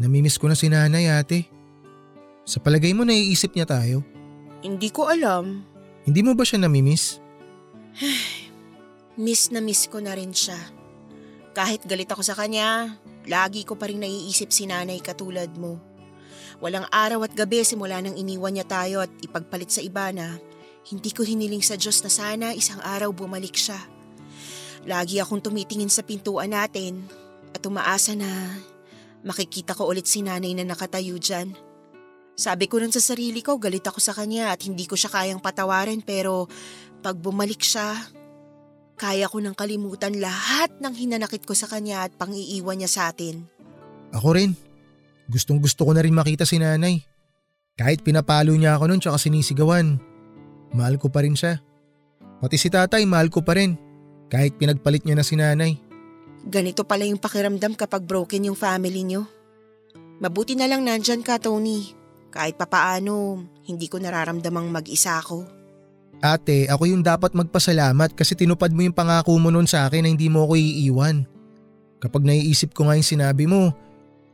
namimiss ko na si nanay ate. Sa palagay mo naiisip niya tayo? Hindi ko alam. Hindi mo ba siya namimiss? Ay, miss na miss ko na rin siya. Kahit galit ako sa kanya, lagi ko pa rin naiisip si nanay katulad mo. Walang araw at gabi simula nang iniwan niya tayo at ipagpalit sa iba na hindi ko hiniling sa Diyos na sana isang araw bumalik siya. Lagi akong tumitingin sa pintuan natin at umaasa na makikita ko ulit si nanay na nakatayo dyan. Sabi ko nun sa sarili ko, galit ako sa kanya at hindi ko siya kayang patawarin pero pag bumalik siya, kaya ko nang kalimutan lahat ng hinanakit ko sa kanya at pang-iiwan niya sa atin. Ako rin. Gustong gusto ko na rin makita si nanay. Kahit pinapalo niya ako nun tsaka sinisigawan, mahal ko pa rin siya. Pati si tatay, mahal ko pa rin. Kahit pinagpalit niya na si nanay. Ganito pala yung pakiramdam kapag broken yung family nyo. Mabuti na lang nandyan ka, Tony. Kahit papaano, hindi ko nararamdamang mag-isa ako. Ate, ako yung dapat magpasalamat kasi tinupad mo yung pangako mo noon sa akin na hindi mo ako iiwan. Kapag naiisip ko nga yung sinabi mo,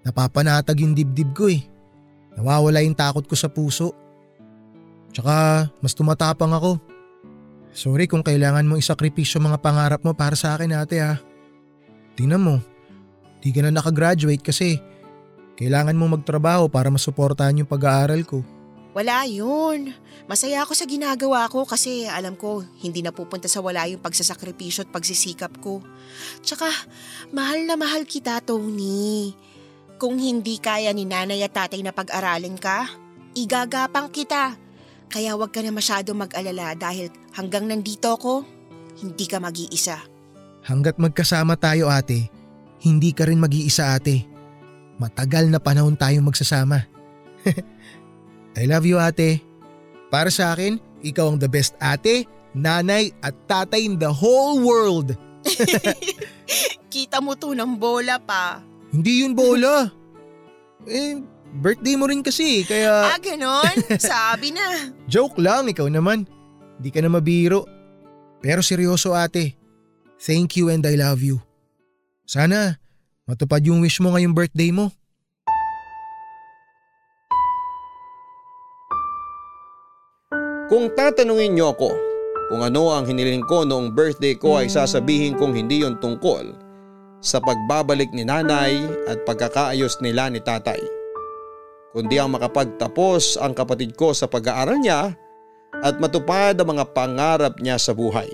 napapanatag yung dibdib ko eh. Nawawala yung takot ko sa puso. Tsaka, mas tumatapang ako. Sorry kung kailangan mong isakripisyo mga pangarap mo para sa akin, ate ha. Tingnan mo, di ka na nakagraduate kasi kailangan mo magtrabaho para masuportahan yung pag-aaral ko. Wala yun. Masaya ako sa ginagawa ko kasi alam ko hindi napupunta sa wala yung pagsasakripisyo at pagsisikap ko. Tsaka mahal na mahal kita, Tony. Kung hindi kaya ni nanay at tatay na pag-aralin ka, igagapang kita. Kaya huwag ka na masyado mag-alala dahil hanggang nandito ko, hindi ka mag-iisa. Hanggat magkasama tayo ate, hindi ka rin mag-iisa ate. Matagal na panahon tayong magsasama. I love you ate. Para sa akin, ikaw ang the best ate, nanay at tatay in the whole world. Kita mo to ng bola pa. Hindi yun bola. Eh, birthday mo rin kasi kaya… Ah, ganon? Sabi na. Joke lang, ikaw naman. Di ka na mabiro. Pero seryoso ate. Thank you and I love you. Sana matupad yung wish mo ngayong birthday mo. Kung tatanungin niyo ako kung ano ang hiniling ko noong birthday ko ay sasabihin kong hindi yon tungkol sa pagbabalik ni nanay at pagkakaayos nila ni tatay. Kundi ang makapagtapos ang kapatid ko sa pag-aaral niya at matupad ang mga pangarap niya sa buhay.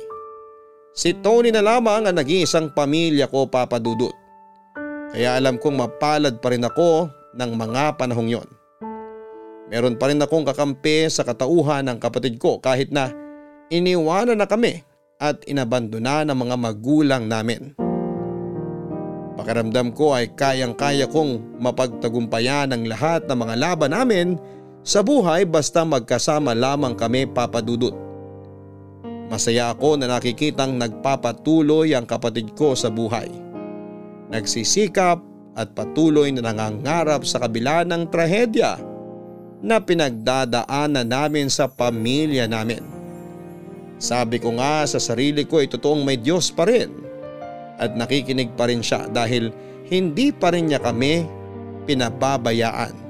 Si Tony na lamang ang nag-iisang pamilya ko, Papa Dudut. Kaya alam kong mapalad pa rin ako ng mga panahong yon. Meron pa rin akong kakampi sa katauhan ng kapatid ko kahit na iniwanan na kami at inabandona ng mga magulang namin. Pakiramdam ko ay kayang-kaya kong mapagtagumpayan ang lahat ng mga laban namin sa buhay basta magkasama lamang kami, Papa Dudut. Masaya ako na nakikitang nagpapatuloy ang kapatid ko sa buhay. Nagsisikap at patuloy na nangangarap sa kabila ng trahedya na pinagdadaanan namin sa pamilya namin. Sabi ko nga sa sarili ko ay totoong may Diyos pa rin at nakikinig pa rin siya dahil hindi pa rin niya kami pinababayaan.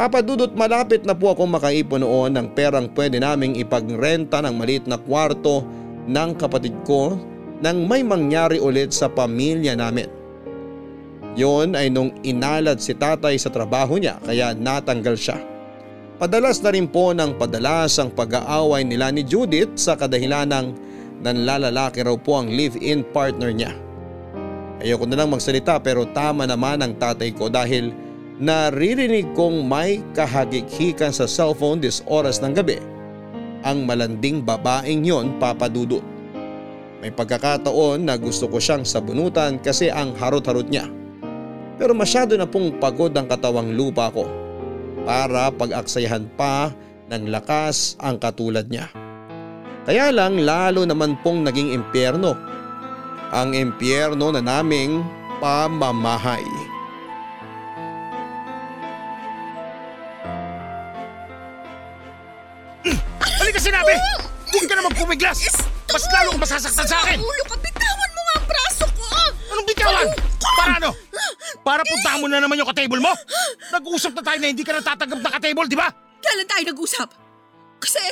Papa Dudut, malapit na po akong makaipon noon ng perang pwede naming ipagrenta ng maliit na kwarto ng kapatid ko nang may mangyari ulit sa pamilya namin. Yon ay nung inalad si tatay sa trabaho niya kaya natanggal siya. Padalas na rin po ng padalas ang pag-aaway nila ni Judith sa kadahilan ng nanlalalaki raw po ang live-in partner niya. Ayoko na lang magsalita pero tama naman ang tatay ko dahil naririnig kong may kahagikhikan sa cellphone this oras ng gabi. Ang malanding babaeng yon, Papa Dudut. May pagkakataon na gusto ko siyang sabunutan kasi ang harot-harot niya. Pero masyado na pong pagod ang katawang lupa ko para pag-aksayahan pa ng lakas ang katulad niya. Kaya lang lalo naman pong naging impyerno. Ang impyerno na naming pamamahay. Halika sinabi! Huwag ka na magpumiglas! Mas lalo kong masasaktan sa akin! Ulo ka, bitawan mo nga ang braso ko! Anong bitawan? Para ano? Para puntahan mo na naman yung ka-table mo? Nag-uusap na tayo na hindi ka natatanggap na ka-table, di ba? Kailan tayo nag-usap? Kasi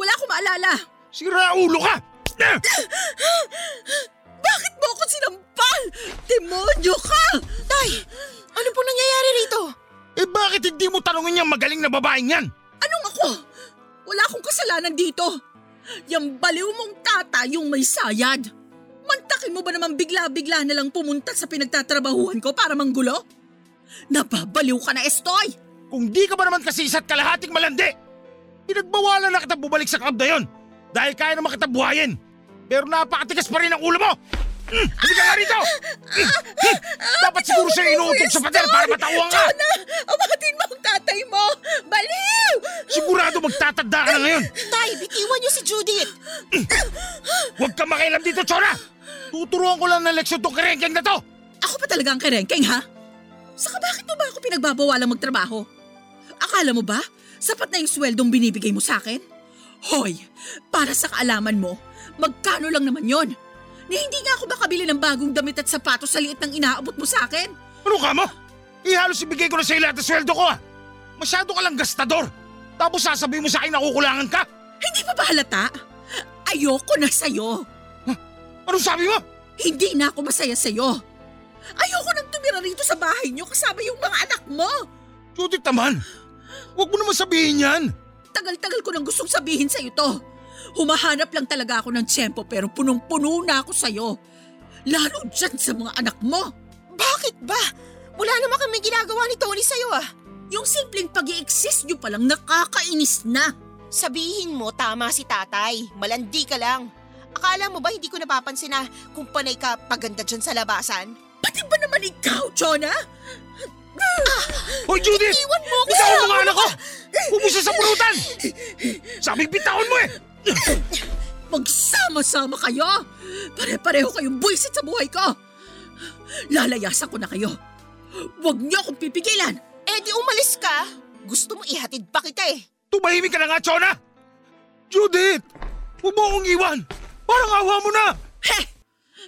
wala akong maalala. Sira ulo ka! Bakit mo ako sinampal? Demonyo ka! Tay, ano pong nangyayari rito? Eh bakit hindi mo tanungin yung magaling na babaeng yan? Anong ako? Wala akong kasalanan dito. Yang baliw mong tata yung may sayad. Mantakin mo ba naman bigla-bigla na lang pumunta sa pinagtatrabahuhan ko para manggulo? Nababaliw ka na, Estoy! Kung di ka ba naman kasi isa't kalahating malandi, pinagbawalan na kita bumalik sa club na yon dahil kaya naman kita buhayin. Pero napakatigas pa rin ang ulo mo! Mm, hindi ka nga rito! Mm, mm, dapat siguro siya inuutok sa pader para matauhan ka! Chona, umatin mo ang tatay mo! Baliw! Sigurado magtatanda ka na ngayon! Tay, bitiwan niyo si Judith! Mm, huwag ka makialam dito, Chona! Tuturuan ko lang ng leksyon tong kerengkeng na to! Ako pa talaga ang kerengkeng, ha? Saka bakit mo ba ako pinagbabawalang magtrabaho? Akala mo ba sapat na yung sweldong binibigay mo sa akin? Hoy, para sa kaalaman mo, magkano lang naman yon? Na hindi nga ako makabili ng bagong damit at sapatos sa liit ng inaabot mo sa akin. Ano ka mo? Ihalos ibigay ko na sa iyo lahat ang sweldo ko ha. Masyado ka lang gastador. Tapos sasabihin mo sa akin na kukulangan ka. Hindi pa ba halata? Ayoko na sa'yo. Huh? Anong sabi mo? Hindi na ako masaya sa'yo. Ayoko nang tumira rito sa bahay niyo kasama yung mga anak mo. Judith naman, huwag mo naman sabihin yan. Tagal-tagal ko nang gustong sabihin sa'yo to. Humahanap lang talaga ako ng tiyempo pero punong-puno na ako sa'yo. Lalo dyan sa mga anak mo. Bakit ba? Wala naman kami ginagawa ni Tony sa'yo ah. Yung simpleng pag-i-exist nyo palang nakakainis na. Sabihin mo tama si tatay. Malandi ka lang. Akala mo ba hindi ko napapansin na kung panay ka paganda dyan sa labasan? Pati ba naman ikaw, Chona? Ah, hoy Judith! Iwan mo ako! Bitawan mo nga anak ko! Umusa sa purutan! Sabi bitawan mo eh! Magsama-sama kayo! Pare-pareho kayong buwisit sa buhay ko! Lalayasan ko na kayo! Huwag niyo akong pipigilan! Eh di umalis ka! Gusto mo ihatid pa kita eh! Tumahimik ka na nga, Chona! Judith! Huwag mo akong iwan! Parang awa mo na! Heh!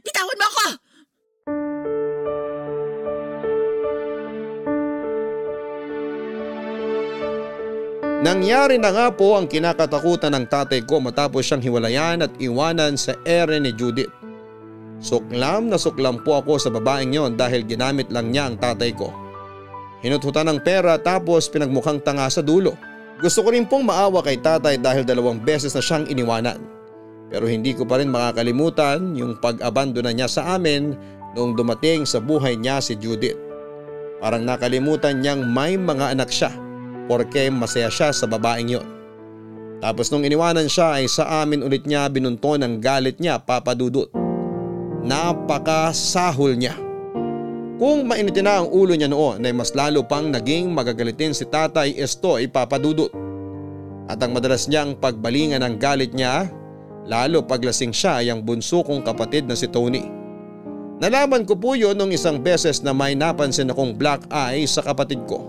Bitawan mo ako! Nangyari na nga po ang kinakatakutan ng tatay ko matapos siyang hiwalayan at iwanan sa ere ni Judith. Suklam na suklam po ako sa babaeng yon dahil ginamit lang niya ang tatay ko. Hinuthutan ng pera tapos pinagmukhang tanga sa dulo. Gusto ko rin pong maawa kay tatay dahil dalawang beses na siyang iniwanan. Pero hindi ko pa rin makakalimutan yung pag-abandona niya sa amin noong dumating sa buhay niya si Judith. Parang nakalimutan niyang may mga anak siya. Porke masaya siya sa babaeng yon. Tapos nung iniwanan siya ay sa amin ulit niya binunton ang galit niya, Papa Dudut. Napakasahol niya. Kung mainitin na ang ulo niya noon ay mas lalo pang naging magagalitin si Tatay Estoy, Papa Dudut. At ang madalas niyang pagbalingan ng galit niya, lalo paglasing siya, ay ang bunso kong kapatid na si Tony. Nalaman ko po yun nung isang beses na may napansin akong black eye sa kapatid ko.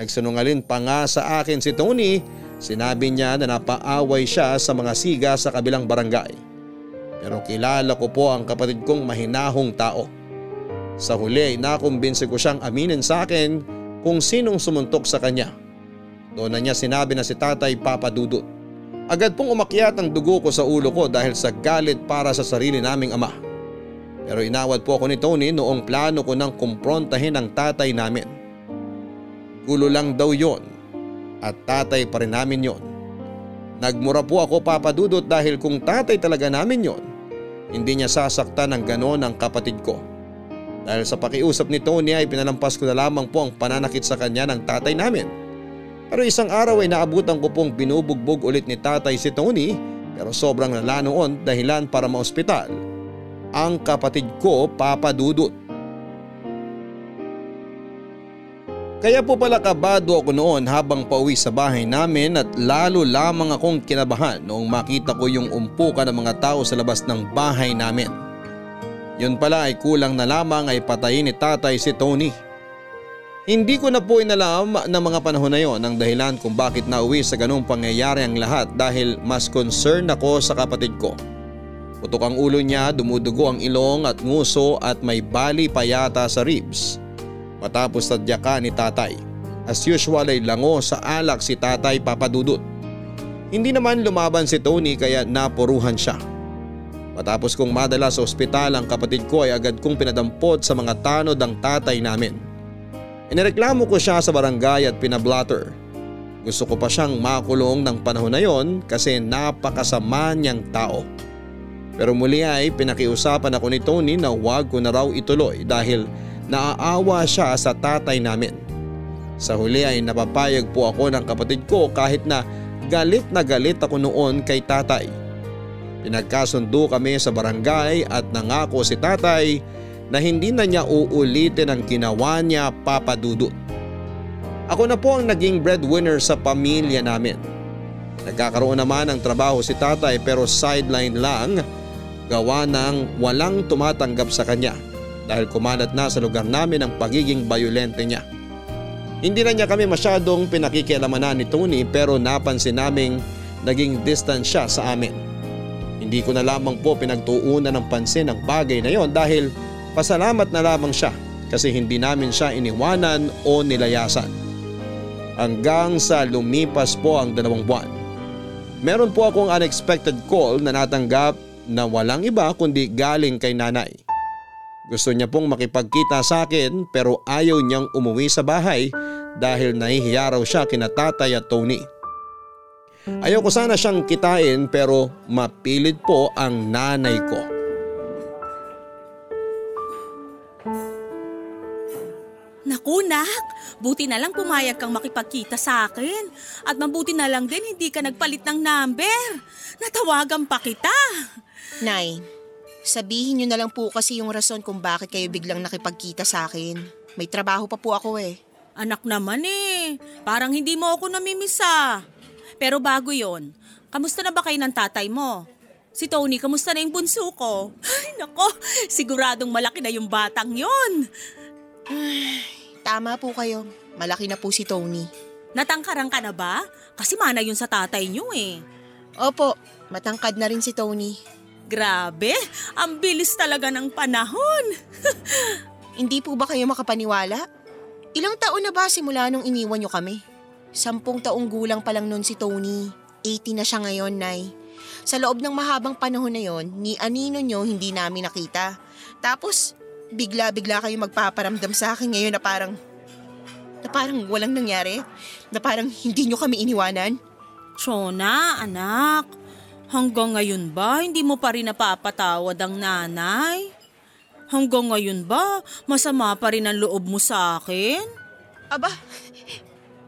Nagsinungalin pa nga sa akin si Tony, sinabi niya na napaaway siya sa mga siga sa kabilang barangay. Pero kilala ko po ang kapatid kong mahinahong tao. Sa huli, nakumbinsi ko siyang aminin sa akin kung sinong sumuntok sa kanya. Doon na niya sinabi na si Tatay Papa Dudut. Agad pong umakyat ang dugo ko sa ulo ko dahil sa galit para sa sarili naming ama. Pero inawat po ako ni Tony noong plano ko nang kumprontahin ang tatay namin. Gulo lang daw yon at tatay pa rin namin yon. Nagmura po ako, Papa Dudut, dahil kung tatay talaga namin yon, hindi niya sasaktan ng ganon ang kapatid ko. Dahil sa pakiusap ni Tony ay pinalampas ko na lamang po ang pananakit sa kanya ng tatay namin. Pero isang araw ay naabutan ko pong binubugbog ulit ni tatay si Tony, pero sobrang lala noon dahilan para maospital ang kapatid ko, Papa Dudut. Kaya po pala kabado ako noon habang pauwi sa bahay namin at lalo lamang akong kinabahan noong makita ko yung umpukan ng mga tao sa labas ng bahay namin. Yun pala ay kulang na lamang ay patayin ni tatay si Tony. Hindi ko na po inalam na mga panahon na yon ang dahilan kung bakit nauwi sa ganung pangyayari ang lahat dahil mas concern ako sa kapatid ko. Putok ang ulo niya, dumudugo ang ilong at nguso at may bali pa yata sa ribs. Matapos tadyaka ni tatay. As usual ay lango sa alak si tatay, Papa Dudut. Hindi naman lumaban si Tony kaya napuruhan siya. Matapos kong madala sa ospital ang kapatid ko ay agad kong pinadampot sa mga tanod ang tatay namin. Inireklamo ko siya sa barangay at pinablatter. Gusto ko pa siyang makulong ng panahon na yon kasi napakasama niyang tao. Pero muli ay pinakiusapan ako ni Tony na huwag ko na raw ituloy dahil naaawa siya sa tatay namin. Sa huli ay napapayag po ako ng kapatid ko kahit na galit na galit ako noon kay tatay. Pinagkasundo kami sa barangay at nangako si tatay na hindi na niya uulitin ang ginawa niya, Papa Dudut. Ako na po ang naging breadwinner sa pamilya namin. Nagkakaroon naman ng trabaho si tatay pero sideline lang gawa ng walang tumatanggap sa kanya dahil kumalat na sa lugar namin ang pagiging bayolente niya. Hindi na niya kami masyadong pinakikialamanan ni Tony pero napansin naming naging distant siya sa amin. Hindi ko na lamang po pinagtuunan ng pansin ang bagay na yon dahil pasalamat na lamang siya kasi hindi namin siya iniwanan o nilayasan. Hanggang sa lumipas po ang dalawang buwan. Meron po akong unexpected call na natanggap na walang iba kundi galing kay nanay. Gusto niya pong makipagkita sa akin pero ayaw niyang umuwi sa bahay dahil nahihiya raw siya kina tatay at Tony. Ayaw ko sana siyang kitain pero mapilit po ang nanay ko. Naku, Nak, buti na lang pumayag kang makipagkita sa akin. At mabuti na lang din hindi ka nagpalit ng number. Natawagan pa kita. Nay, sabihin niyo na lang po kasi yung rason kung bakit kayo biglang nakipagkita sa akin. May trabaho pa po ako eh. Anak naman eh, parang hindi mo ako namimisa. Pero bago yon, kamusta na ba kayo ng tatay mo? Si Tony, kamusta na yung bunso ko? Ay, nako, siguradong malaki na yung batang yon. Ay, tama po kayo. Malaki na po si Tony. Natangkarang ka na ba? Kasi mana yun sa tatay niyo eh. Opo, matangkad na rin si Tony. Grabe, ang bilis talaga ng panahon. Hindi po ba kayo makapaniwala? Ilang taon na ba simula nung iniwan niyo kami? Sampung taong gulang pa lang noon si Tony. eighty na siya ngayon, Nay. Sa loob ng mahabang panahon na yon, ni anino nyo hindi namin nakita. Tapos, bigla-bigla kayo magpaparamdam sa akin ngayon na parang, na parang walang nangyari. Na parang hindi nyo kami iniwanan. Chona, anak. Hanggang ngayon ba, hindi mo pa rin napapatawad ang nanay? Hanggang ngayon ba, masama pa rin ang loob mo sa akin? Aba,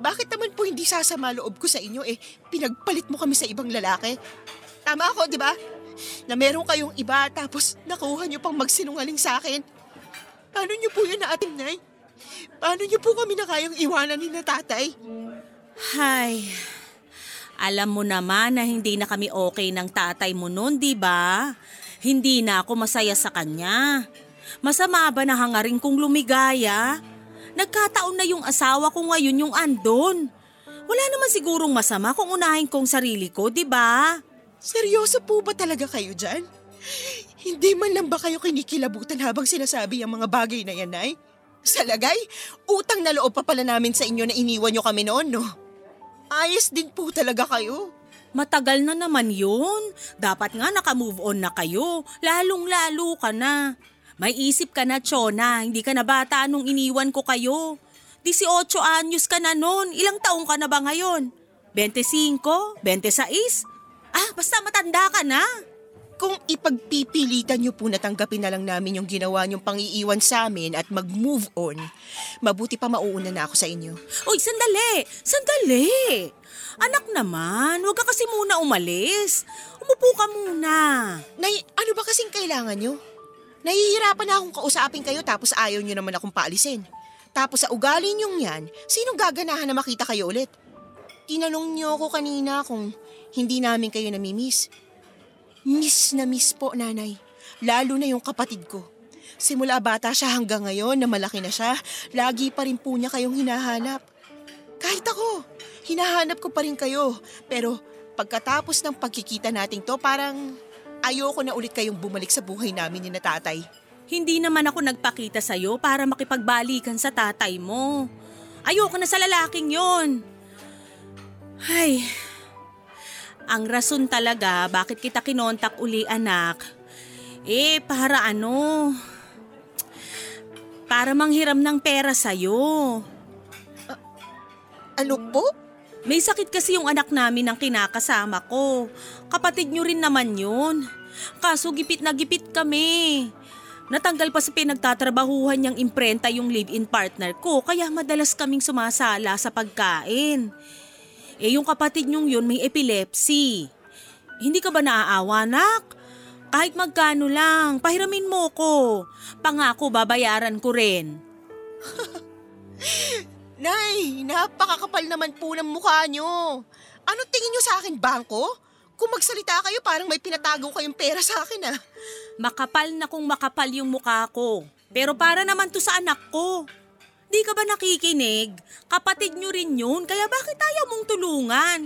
bakit naman po hindi sasama loob ko sa inyo eh? Pinagpalit mo kami sa ibang lalaki. Tama ako, di ba? Na meron kayong iba tapos nakuha niyo pang magsinungaling sa akin. Paano niyo po yun na ating Nay? Paano niyo po kami na kayang iwanan ni na tatay? Hay, alam mo naman na hindi na kami okay ng tatay mo noon, di ba? Hindi na ako masaya sa kanya. Masama ba na hangarin kong lumigaya? Nagkataon na yung asawa ko ngayon yung andon. Wala naman sigurong masama kung unahin kong sarili ko, di ba? Seryoso po ba talaga kayo dyan? Hindi man lang ba kayo kinikilabutan habang sinasabi ang mga bagay na yan, Nay? Salagay, utang na loob pa pala namin sa inyo na iniwan nyo kami noon, no? Ayos din po talaga kayo. Matagal na naman yun. Dapat nga naka-move on na kayo. Lalong-lalo ka na. May isip ka na, Chona. Hindi ka na bata nung iniwan ko kayo. eighteen anyos ka na noon. Ilang taong ka na ba ngayon? twenty-five? twenty-six? Ah, basta matanda ka na. Kung ipagpipilitan niyo po na tanggapin na lang namin yung ginawa niyong pang-iiwan sa amin at mag-move on, mabuti pa mauuna na ako sa inyo. Uy, sandali! Sandali! Anak naman, huwag ka kasi muna umalis. Umupo ka muna. Nay, ano ba kasing kailangan niyo? Nahihirapan na akong kausapin kayo tapos ayaw niyo naman akong paalisin. Tapos sa ugali niyong yan, sinong gaganahan na makita kayo ulit? Tinanong niyo ako kanina kung hindi namin kayo namimiss. Miss na miss po, Nanay. Lalo na yung kapatid ko. Simula bata siya hanggang ngayon na malaki na siya, lagi pa rin po niya kayong hinahanap. Kahit ako, hinahanap ko pa rin kayo. Pero pagkatapos ng pagkikita natin to, parang ayoko na ulit kayong bumalik sa buhay namin ni na tatay. Hindi naman ako nagpakita sa'yo para makipagbalikan sa tatay mo. Ayoko na sa lalaking yon. Ay, ang rason talaga bakit kita kinontak uli, anak. Eh, para ano? Para manghiram ng pera sa'yo. Uh, ano po? May sakit kasi yung anak namin ng kinakasama ko. Kapatid nyo rin naman yun. Kaso gipit na gipit kami. Natanggal pa sa pinagtatrabahuhan niyang imprenta yung live-in partner ko kaya madalas kaming sumasala sa pagkain. Eh yung kapatid niyong yun may epilepsy. Hindi ka ba naaawa, nak? Kahit magkano lang, pahiramin mo ko. Pangako babayaran ko rin. Nay, napakakapal naman po ng mukha niyo. Ano tingin niyo sa akin, bangko? Kung magsalita kayo, parang may pinatago kayong pera sa akin, ah. Makapal na kung makapal yung mukha ko. Pero para naman to sa anak ko. Di ka ba nakikinig? Kapatid nyo rin yun, kaya bakit ayaw mong tulungan?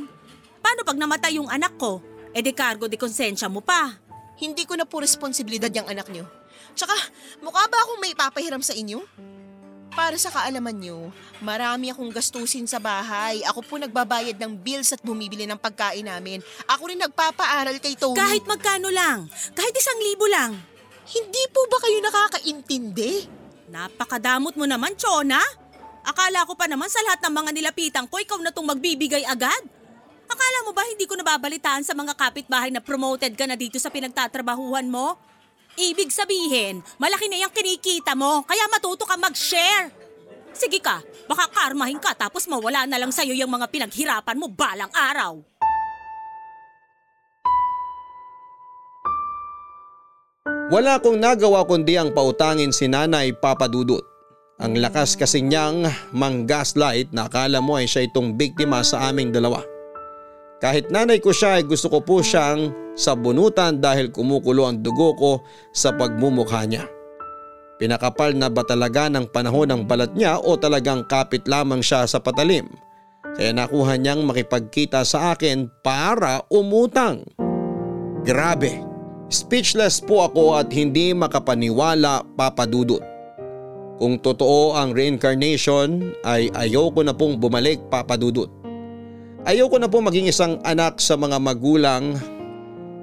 Paano pag namatay yung anak ko? E de cargo de konsensya mo pa. Hindi ko na po responsibilidad yung anak nyo. Tsaka, mukha ba akong may papahiram sa inyo? Para sa kaalaman nyo, marami akong gastusin sa bahay. Ako po nagbabayad ng bills at bumibili ng pagkain namin. Ako rin nagpapaaral kay Tony. Kahit magkano lang, kahit isang libo lang. Hindi po ba kayo nakakaintindi? Napakadamot mo naman, Chona. Akala ko pa naman sa lahat ng mga nilapitan ko, ikaw na itong magbibigay agad. Akala mo ba hindi ko nababalitaan sa mga kapitbahay na promoted ka na dito sa pinagtatrabahuhan mo? Ibig sabihin, malaki na yung kinikita mo, kaya matuto ka mag-share. Sige ka, baka karmahin ka tapos mawala na lang sa'yo yung mga pinaghirapan mo balang araw. Wala kong nagawa kundi ang pautangin si Nanay, Papa Dudut. Ang lakas kasi niyang mang-gaslight na akala mo ay siya itong biktima sa aming dalawa. Kahit nanay ko siya ay gusto ko po siyang sabunutan dahil kumukulo ang dugo ko sa pagmumukha niya. Pinakapal na ba talaga ng panahon ang balat niya o talagang kapit lamang siya sa patalim? Kaya nakuha niyang makipagkita sa akin para umutang. Grabe, speechless po ako at hindi makapaniwala, Papa Dudut. Kung totoo ang reincarnation ay ayoko na pong bumalik, Papa Dudut. Ayoko na po maging isang anak sa mga magulang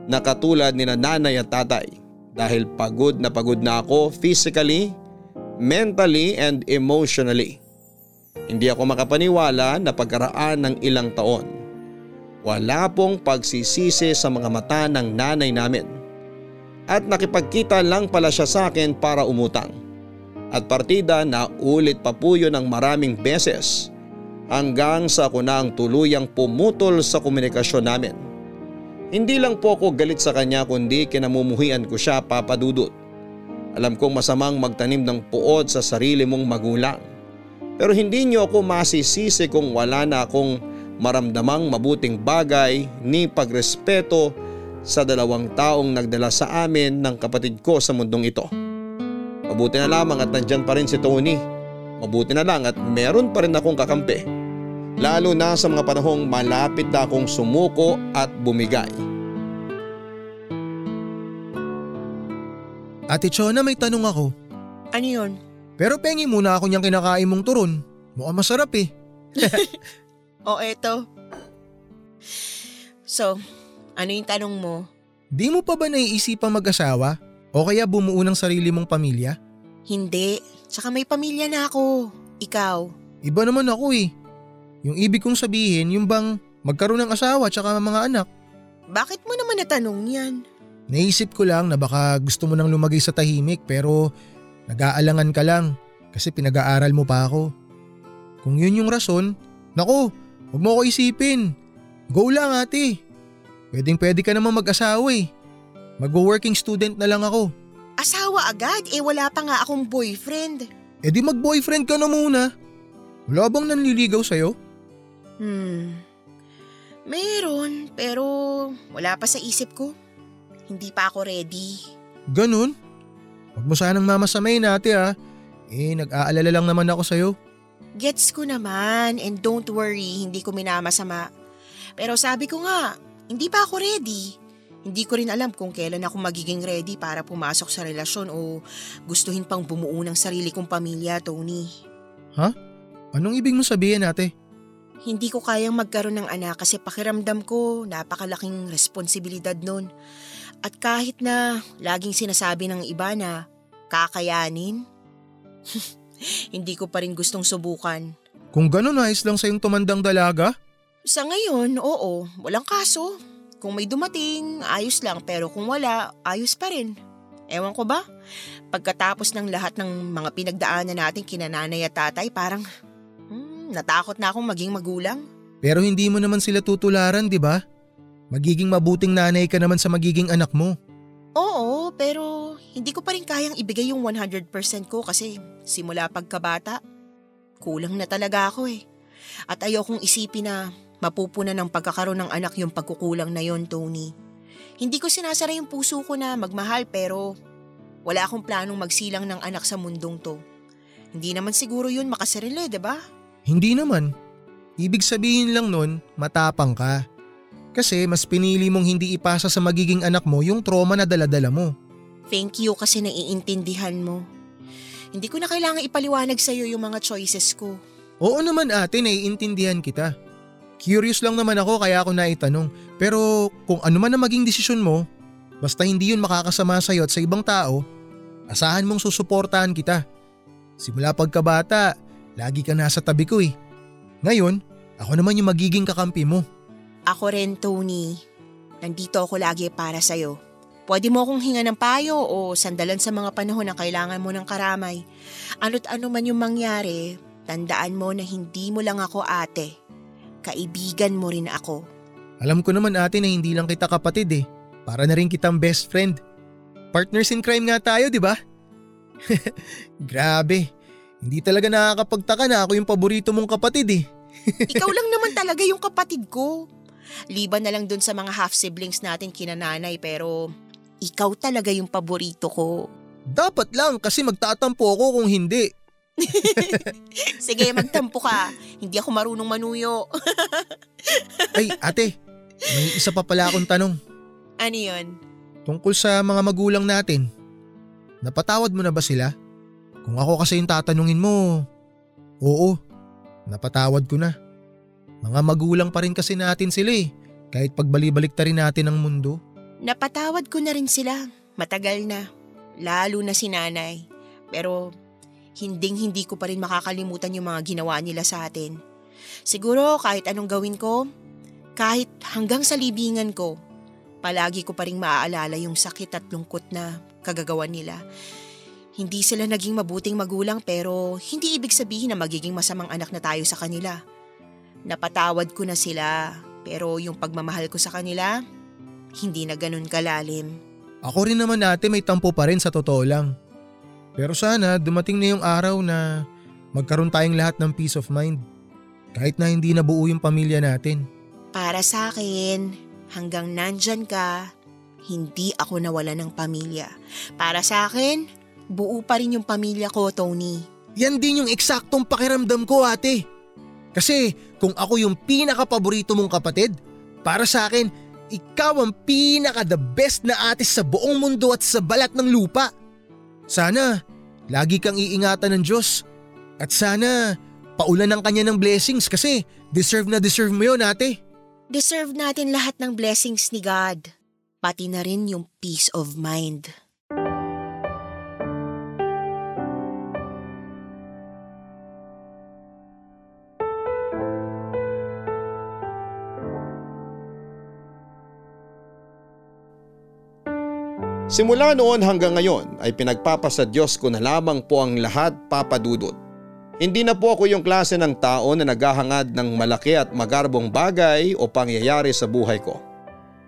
na katulad nina nanay at tatay dahil pagod na pagod na ako physically, mentally and emotionally. Hindi ako makapaniwala na pagkaraan ng ilang taon, wala pong pagsisisi sa mga mata ng nanay namin. At nakipagkita lang pala siya sa akin para umutang. At partida na ulit pa po yun ng maraming beses. Hanggang sa ako na ang tuluyang pumutol sa komunikasyon namin. Hindi lang po ako galit sa kanya kundi kinamumuhian ko siya, Papa Dudut. Alam kong masamang magtanim ng puot sa sarili mong magulang. Pero hindi niyo ako masisisi kung wala na akong maramdamang mabuting bagay ni pagrespeto sa dalawang taong nagdala sa amin ng kapatid ko sa mundong ito. Mabuti na lamang at nandyan pa rin si Tony. Mabuti na lang at meron pa rin akong kakampi. Lalo na sa mga panahong malapit na akong sumuko at bumigay. Ate Chona, may tanong ako. Ano yun? Pero pengi muna ako niyang kinakain mong turon. Mukhang masarap eh. O eto. So, ano yung tanong mo? Di mo pa ba naiisipang mag-asawa? O kaya bumuo ng sarili mong pamilya? Hindi. Tsaka may pamilya na ako. Ikaw. Iba naman ako eh. Yung ibig kong sabihin, yung bang magkaroon ng asawa tsaka mga anak. Bakit mo naman natanong yan? Naisip ko lang na baka gusto mo nang lumagay sa tahimik pero nag-aalangan ka lang kasi pinag-aaral mo pa ako. Kung yun yung rason, naku, huwag mo ko isipin. Go lang ate. Pwedeng pwede ka naman mag-asawa eh. Mag-working student na lang ako. Asawa agad? Eh wala pa nga akong boyfriend. Eh di mag-boyfriend ka na muna. Wala bang nanliligaw sa'yo? Hmm, meron pero wala pa sa isip ko. Hindi pa ako ready. Ganun? Huwag mo sanang mamasamay na ate ha. Eh nag-aalala lang naman ako sa'yo. Gets ko naman and don't worry, hindi ko minamasama. Pero sabi ko nga, hindi pa ako ready. Hindi ko rin alam kung kailan ako magiging ready para pumasok sa relasyon o gustuhin pang bumuo ng sarili kong pamilya, Tony. Ha? Anong ibig mo sabihin, ate? Hindi ko kayang magkaroon ng anak kasi pakiramdam ko napakalaking responsibilidad nun. At kahit na laging sinasabi ng iba na kakayanin, hindi ko pa rin gustong subukan. Kung ganun, ayos lang sa'yong tumandang dalaga? Sa ngayon, oo. Walang kaso. Kung may dumating, ayos lang pero kung wala, ayos pa rin. Ewan ko ba? Pagkatapos ng lahat ng mga pinagdaanan natin kina nanay at tatay, parang hmm, natakot na akong maging magulang. Pero hindi mo naman sila tutularan, di ba? Magiging mabuting nanay ka naman sa magiging anak mo. Oo, pero hindi ko pa rin kayang ibigay yung one hundred percent ko kasi simula pagkabata, kulang na talaga ako eh. At ayokong isipin na mapupunan ng pagkakaroon ng anak yung pagkukulang na yon, Tony. Hindi ko sinasara yung puso ko na magmahal pero wala akong planong magsilang ng anak sa mundong to. Hindi naman siguro yun makasarili, diba? Hindi naman. Ibig sabihin lang nun, matapang ka. Kasi mas pinili mong hindi ipasa sa magiging anak mo yung trauma na daladala mo. Thank you kasi naiintindihan mo. Hindi ko na kailangan ipaliwanag sa'yo yung mga choices ko. Oo naman ate, naiintindihan kita. Curious lang naman ako kaya ako naitanong. Pero kung ano man na maging desisyon mo, basta hindi yun makakasama sa'yo at sa ibang tao, asahan mong susuportahan kita. Simula pagkabata, lagi ka nasa tabi ko eh. Ngayon, ako naman yung magiging kakampi mo. Ako rin, Tony. Nandito ako lagi para sa'yo. Pwede mo akong hinga ng payo o sandalan sa mga panahon na kailangan mo ng karamay. Ano't ano man yung mangyari, tandaan mo na hindi mo lang ako ate. Kaibigan mo rin ako. Alam ko naman ate na hindi lang kita kapatid eh. Para na rin kitang best friend. Partners in crime nga tayo, di ba? Grabe. Hindi talaga nakakapagtaka na ako yung paborito mong kapatid eh. Ikaw lang naman talaga yung kapatid ko. Liban na lang dun sa mga half-siblings natin kinananay pero ikaw talaga yung paborito ko. Dapat lang kasi magtatampo ako kung hindi. Sige, magtampo ka. Hindi ako marunong manuyo. Ay, ate. May isa pa pala akong tanong. Ano yun? Tungkol sa mga magulang natin. Napatawad mo na ba sila? Kung ako kasi yung tatanungin mo, oo, napatawad ko na. Mga magulang pa rin kasi natin sila eh. Kahit pagbalibalik ta rin natin ang mundo. Napatawad ko na rin sila. Matagal na. Lalo na si nanay. Pero hinding-hindi ko pa rin makakalimutan yung mga ginawa nila sa atin. Siguro kahit anong gawin ko, kahit hanggang sa libingan ko, palagi ko pa rin maaalala yung sakit at lungkot na kagagawa nila. Hindi sila naging mabuting magulang pero hindi ibig sabihin na magiging masamang anak na tayo sa kanila. Napatawad ko na sila pero yung pagmamahal ko sa kanila, hindi na ganun kalalim. Ako rin naman ate may tampo pa rin sa totoo lang. Pero sana dumating na yung araw na magkaroon tayong lahat ng peace of mind. Kahit na hindi nabuo yung pamilya natin. Para sa akin, hanggang nandyan ka, hindi ako nawala ng pamilya. Para sa akin, buo pa rin yung pamilya ko, Tony. Yan din yung eksaktong pakiramdam ko, ate. Kasi kung ako yung pinaka-paborito mong kapatid, para sa akin, ikaw ang pinaka-the best na ate sa buong mundo at sa balat ng lupa. Sana, lagi kang iingatan ng Diyos. At sana, paulan ng kanya ng blessings kasi deserve na deserve mo yun, ate. Deserve natin lahat ng blessings ni God. Pati na rin yung peace of mind. Simula noon hanggang ngayon ay pinagpapasa Diyos ko na lamang po ang lahat, Papa Dudut. Hindi na po ako yung klase ng tao na naghahangad ng malaki at magarbong bagay o pangyayari sa buhay ko.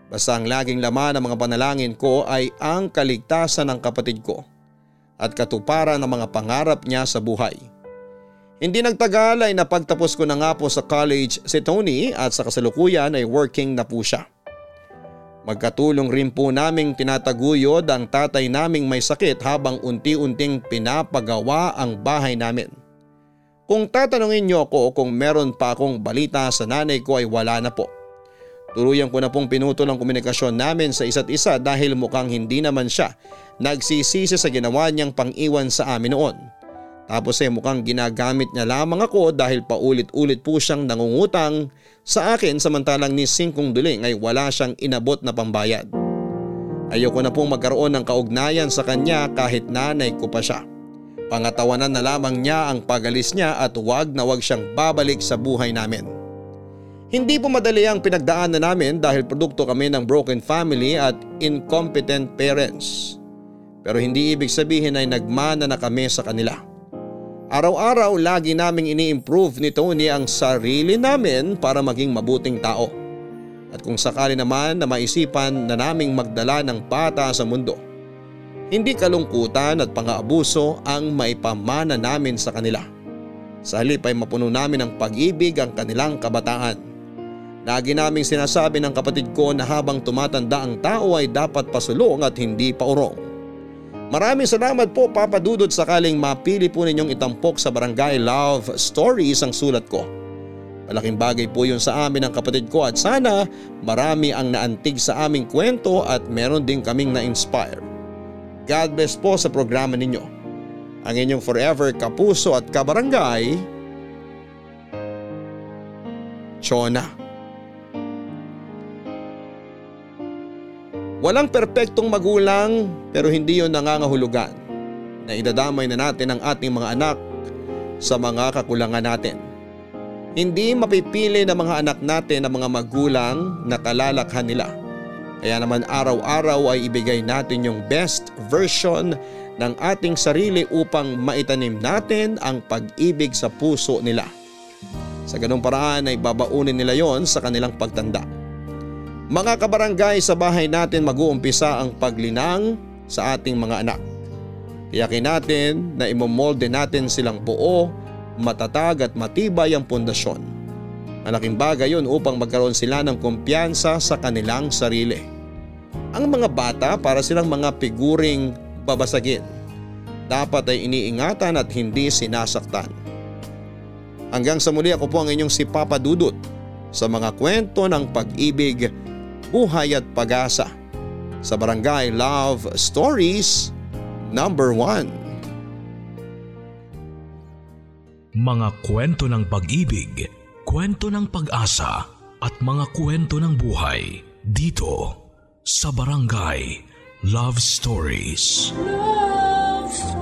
Basta ang laging laman ng mga panalangin ko ay ang kaligtasan ng kapatid ko at katuparan ng mga pangarap niya sa buhay. Hindi nagtagal ay napagtapos ko na nga po sa college si Tony at sa kasalukuyan ay working na po siya. Magkatulong rin po naming tinataguyod ang tatay naming may sakit habang unti-unting pinapagawa ang bahay namin. Kung tatanungin niyo ako kung meron pa akong balita sa nanay ko ay wala na po. Tuluyan ko na pong pinutol ang komunikasyon namin sa isa't isa dahil mukhang hindi naman siya nagsisisi sa ginawa niyang pang-iwan sa amin noon. Tapos ay mukhang ginagamit niya lamang ako dahil paulit-ulit po siyang nangungutang sa akin samantalang ni Singkong Duling ay wala siyang inabot na pambayad. Ayoko na pong magkaroon ng kaugnayan sa kanya kahit nanay ko pa siya. Pangatawanan na lamang niya ang pagalis niya at wag na wag siyang babalik sa buhay namin. Hindi po madali ang pinagdaanan namin dahil produkto kami ng broken family at incompetent parents. Pero hindi ibig sabihin ay nagmana na kami sa kanila. Araw-araw lagi naming ini-improve ni Tony ang sarili namin para maging mabuting tao. At kung sakali naman na maisipan na naming magdala ng bata sa mundo, hindi kalungkutan at pang-aabuso ang maipamana namin sa kanila. Sa halip ay mapuno namin ng pag-ibig ang kanilang kabataan. Lagi naming sinasabi ng kapatid ko na habang tumatanda ang tao ay dapat pasulong at hindi paurong. Maraming salamat po, Papa Dudut, sakaling mapili po ninyong itampok sa Barangay Love Stories ang sulat ko. Malaking bagay po yun sa amin ng kapatid ko at sana marami ang naantig sa aming kwento at meron din kaming na-inspire. God bless po sa programa ninyo. Ang inyong forever kapuso at kabarangay, Chona. Walang perpektong magulang pero hindi yun nangangahulugan na idadamay na natin ang ating mga anak sa mga kakulangan natin. Hindi mapipili ng mga anak natin ang mga magulang na kalalakhan nila. Kaya naman araw-araw ay ibigay natin yung best version ng ating sarili upang maitanim natin ang pag-ibig sa puso nila. Sa ganung paraan ay babaunin nila yon sa kanilang pagtanda. Mga kabarangay, sa bahay natin mag-uumpisa ang paglinang sa ating mga anak. Tiyakin natin na imomolde natin silang buo, matatag at matibay ang pundasyon. Malaking bagay yun upang magkaroon sila ng kumpiyansa sa kanilang sarili. Ang mga bata para silang mga figuring babasagin. Dapat ay iniingatan at hindi sinasaktan. Hanggang sa muli, ako po ang inyong si Papa Dudut sa mga kwento ng pag-ibig, buhay at pag-asa sa Barangay Love Stories number one. Mga kwento ng pag-ibig, kwento ng pag-asa at mga kwento ng buhay dito sa Barangay Love Stories. Love Stories.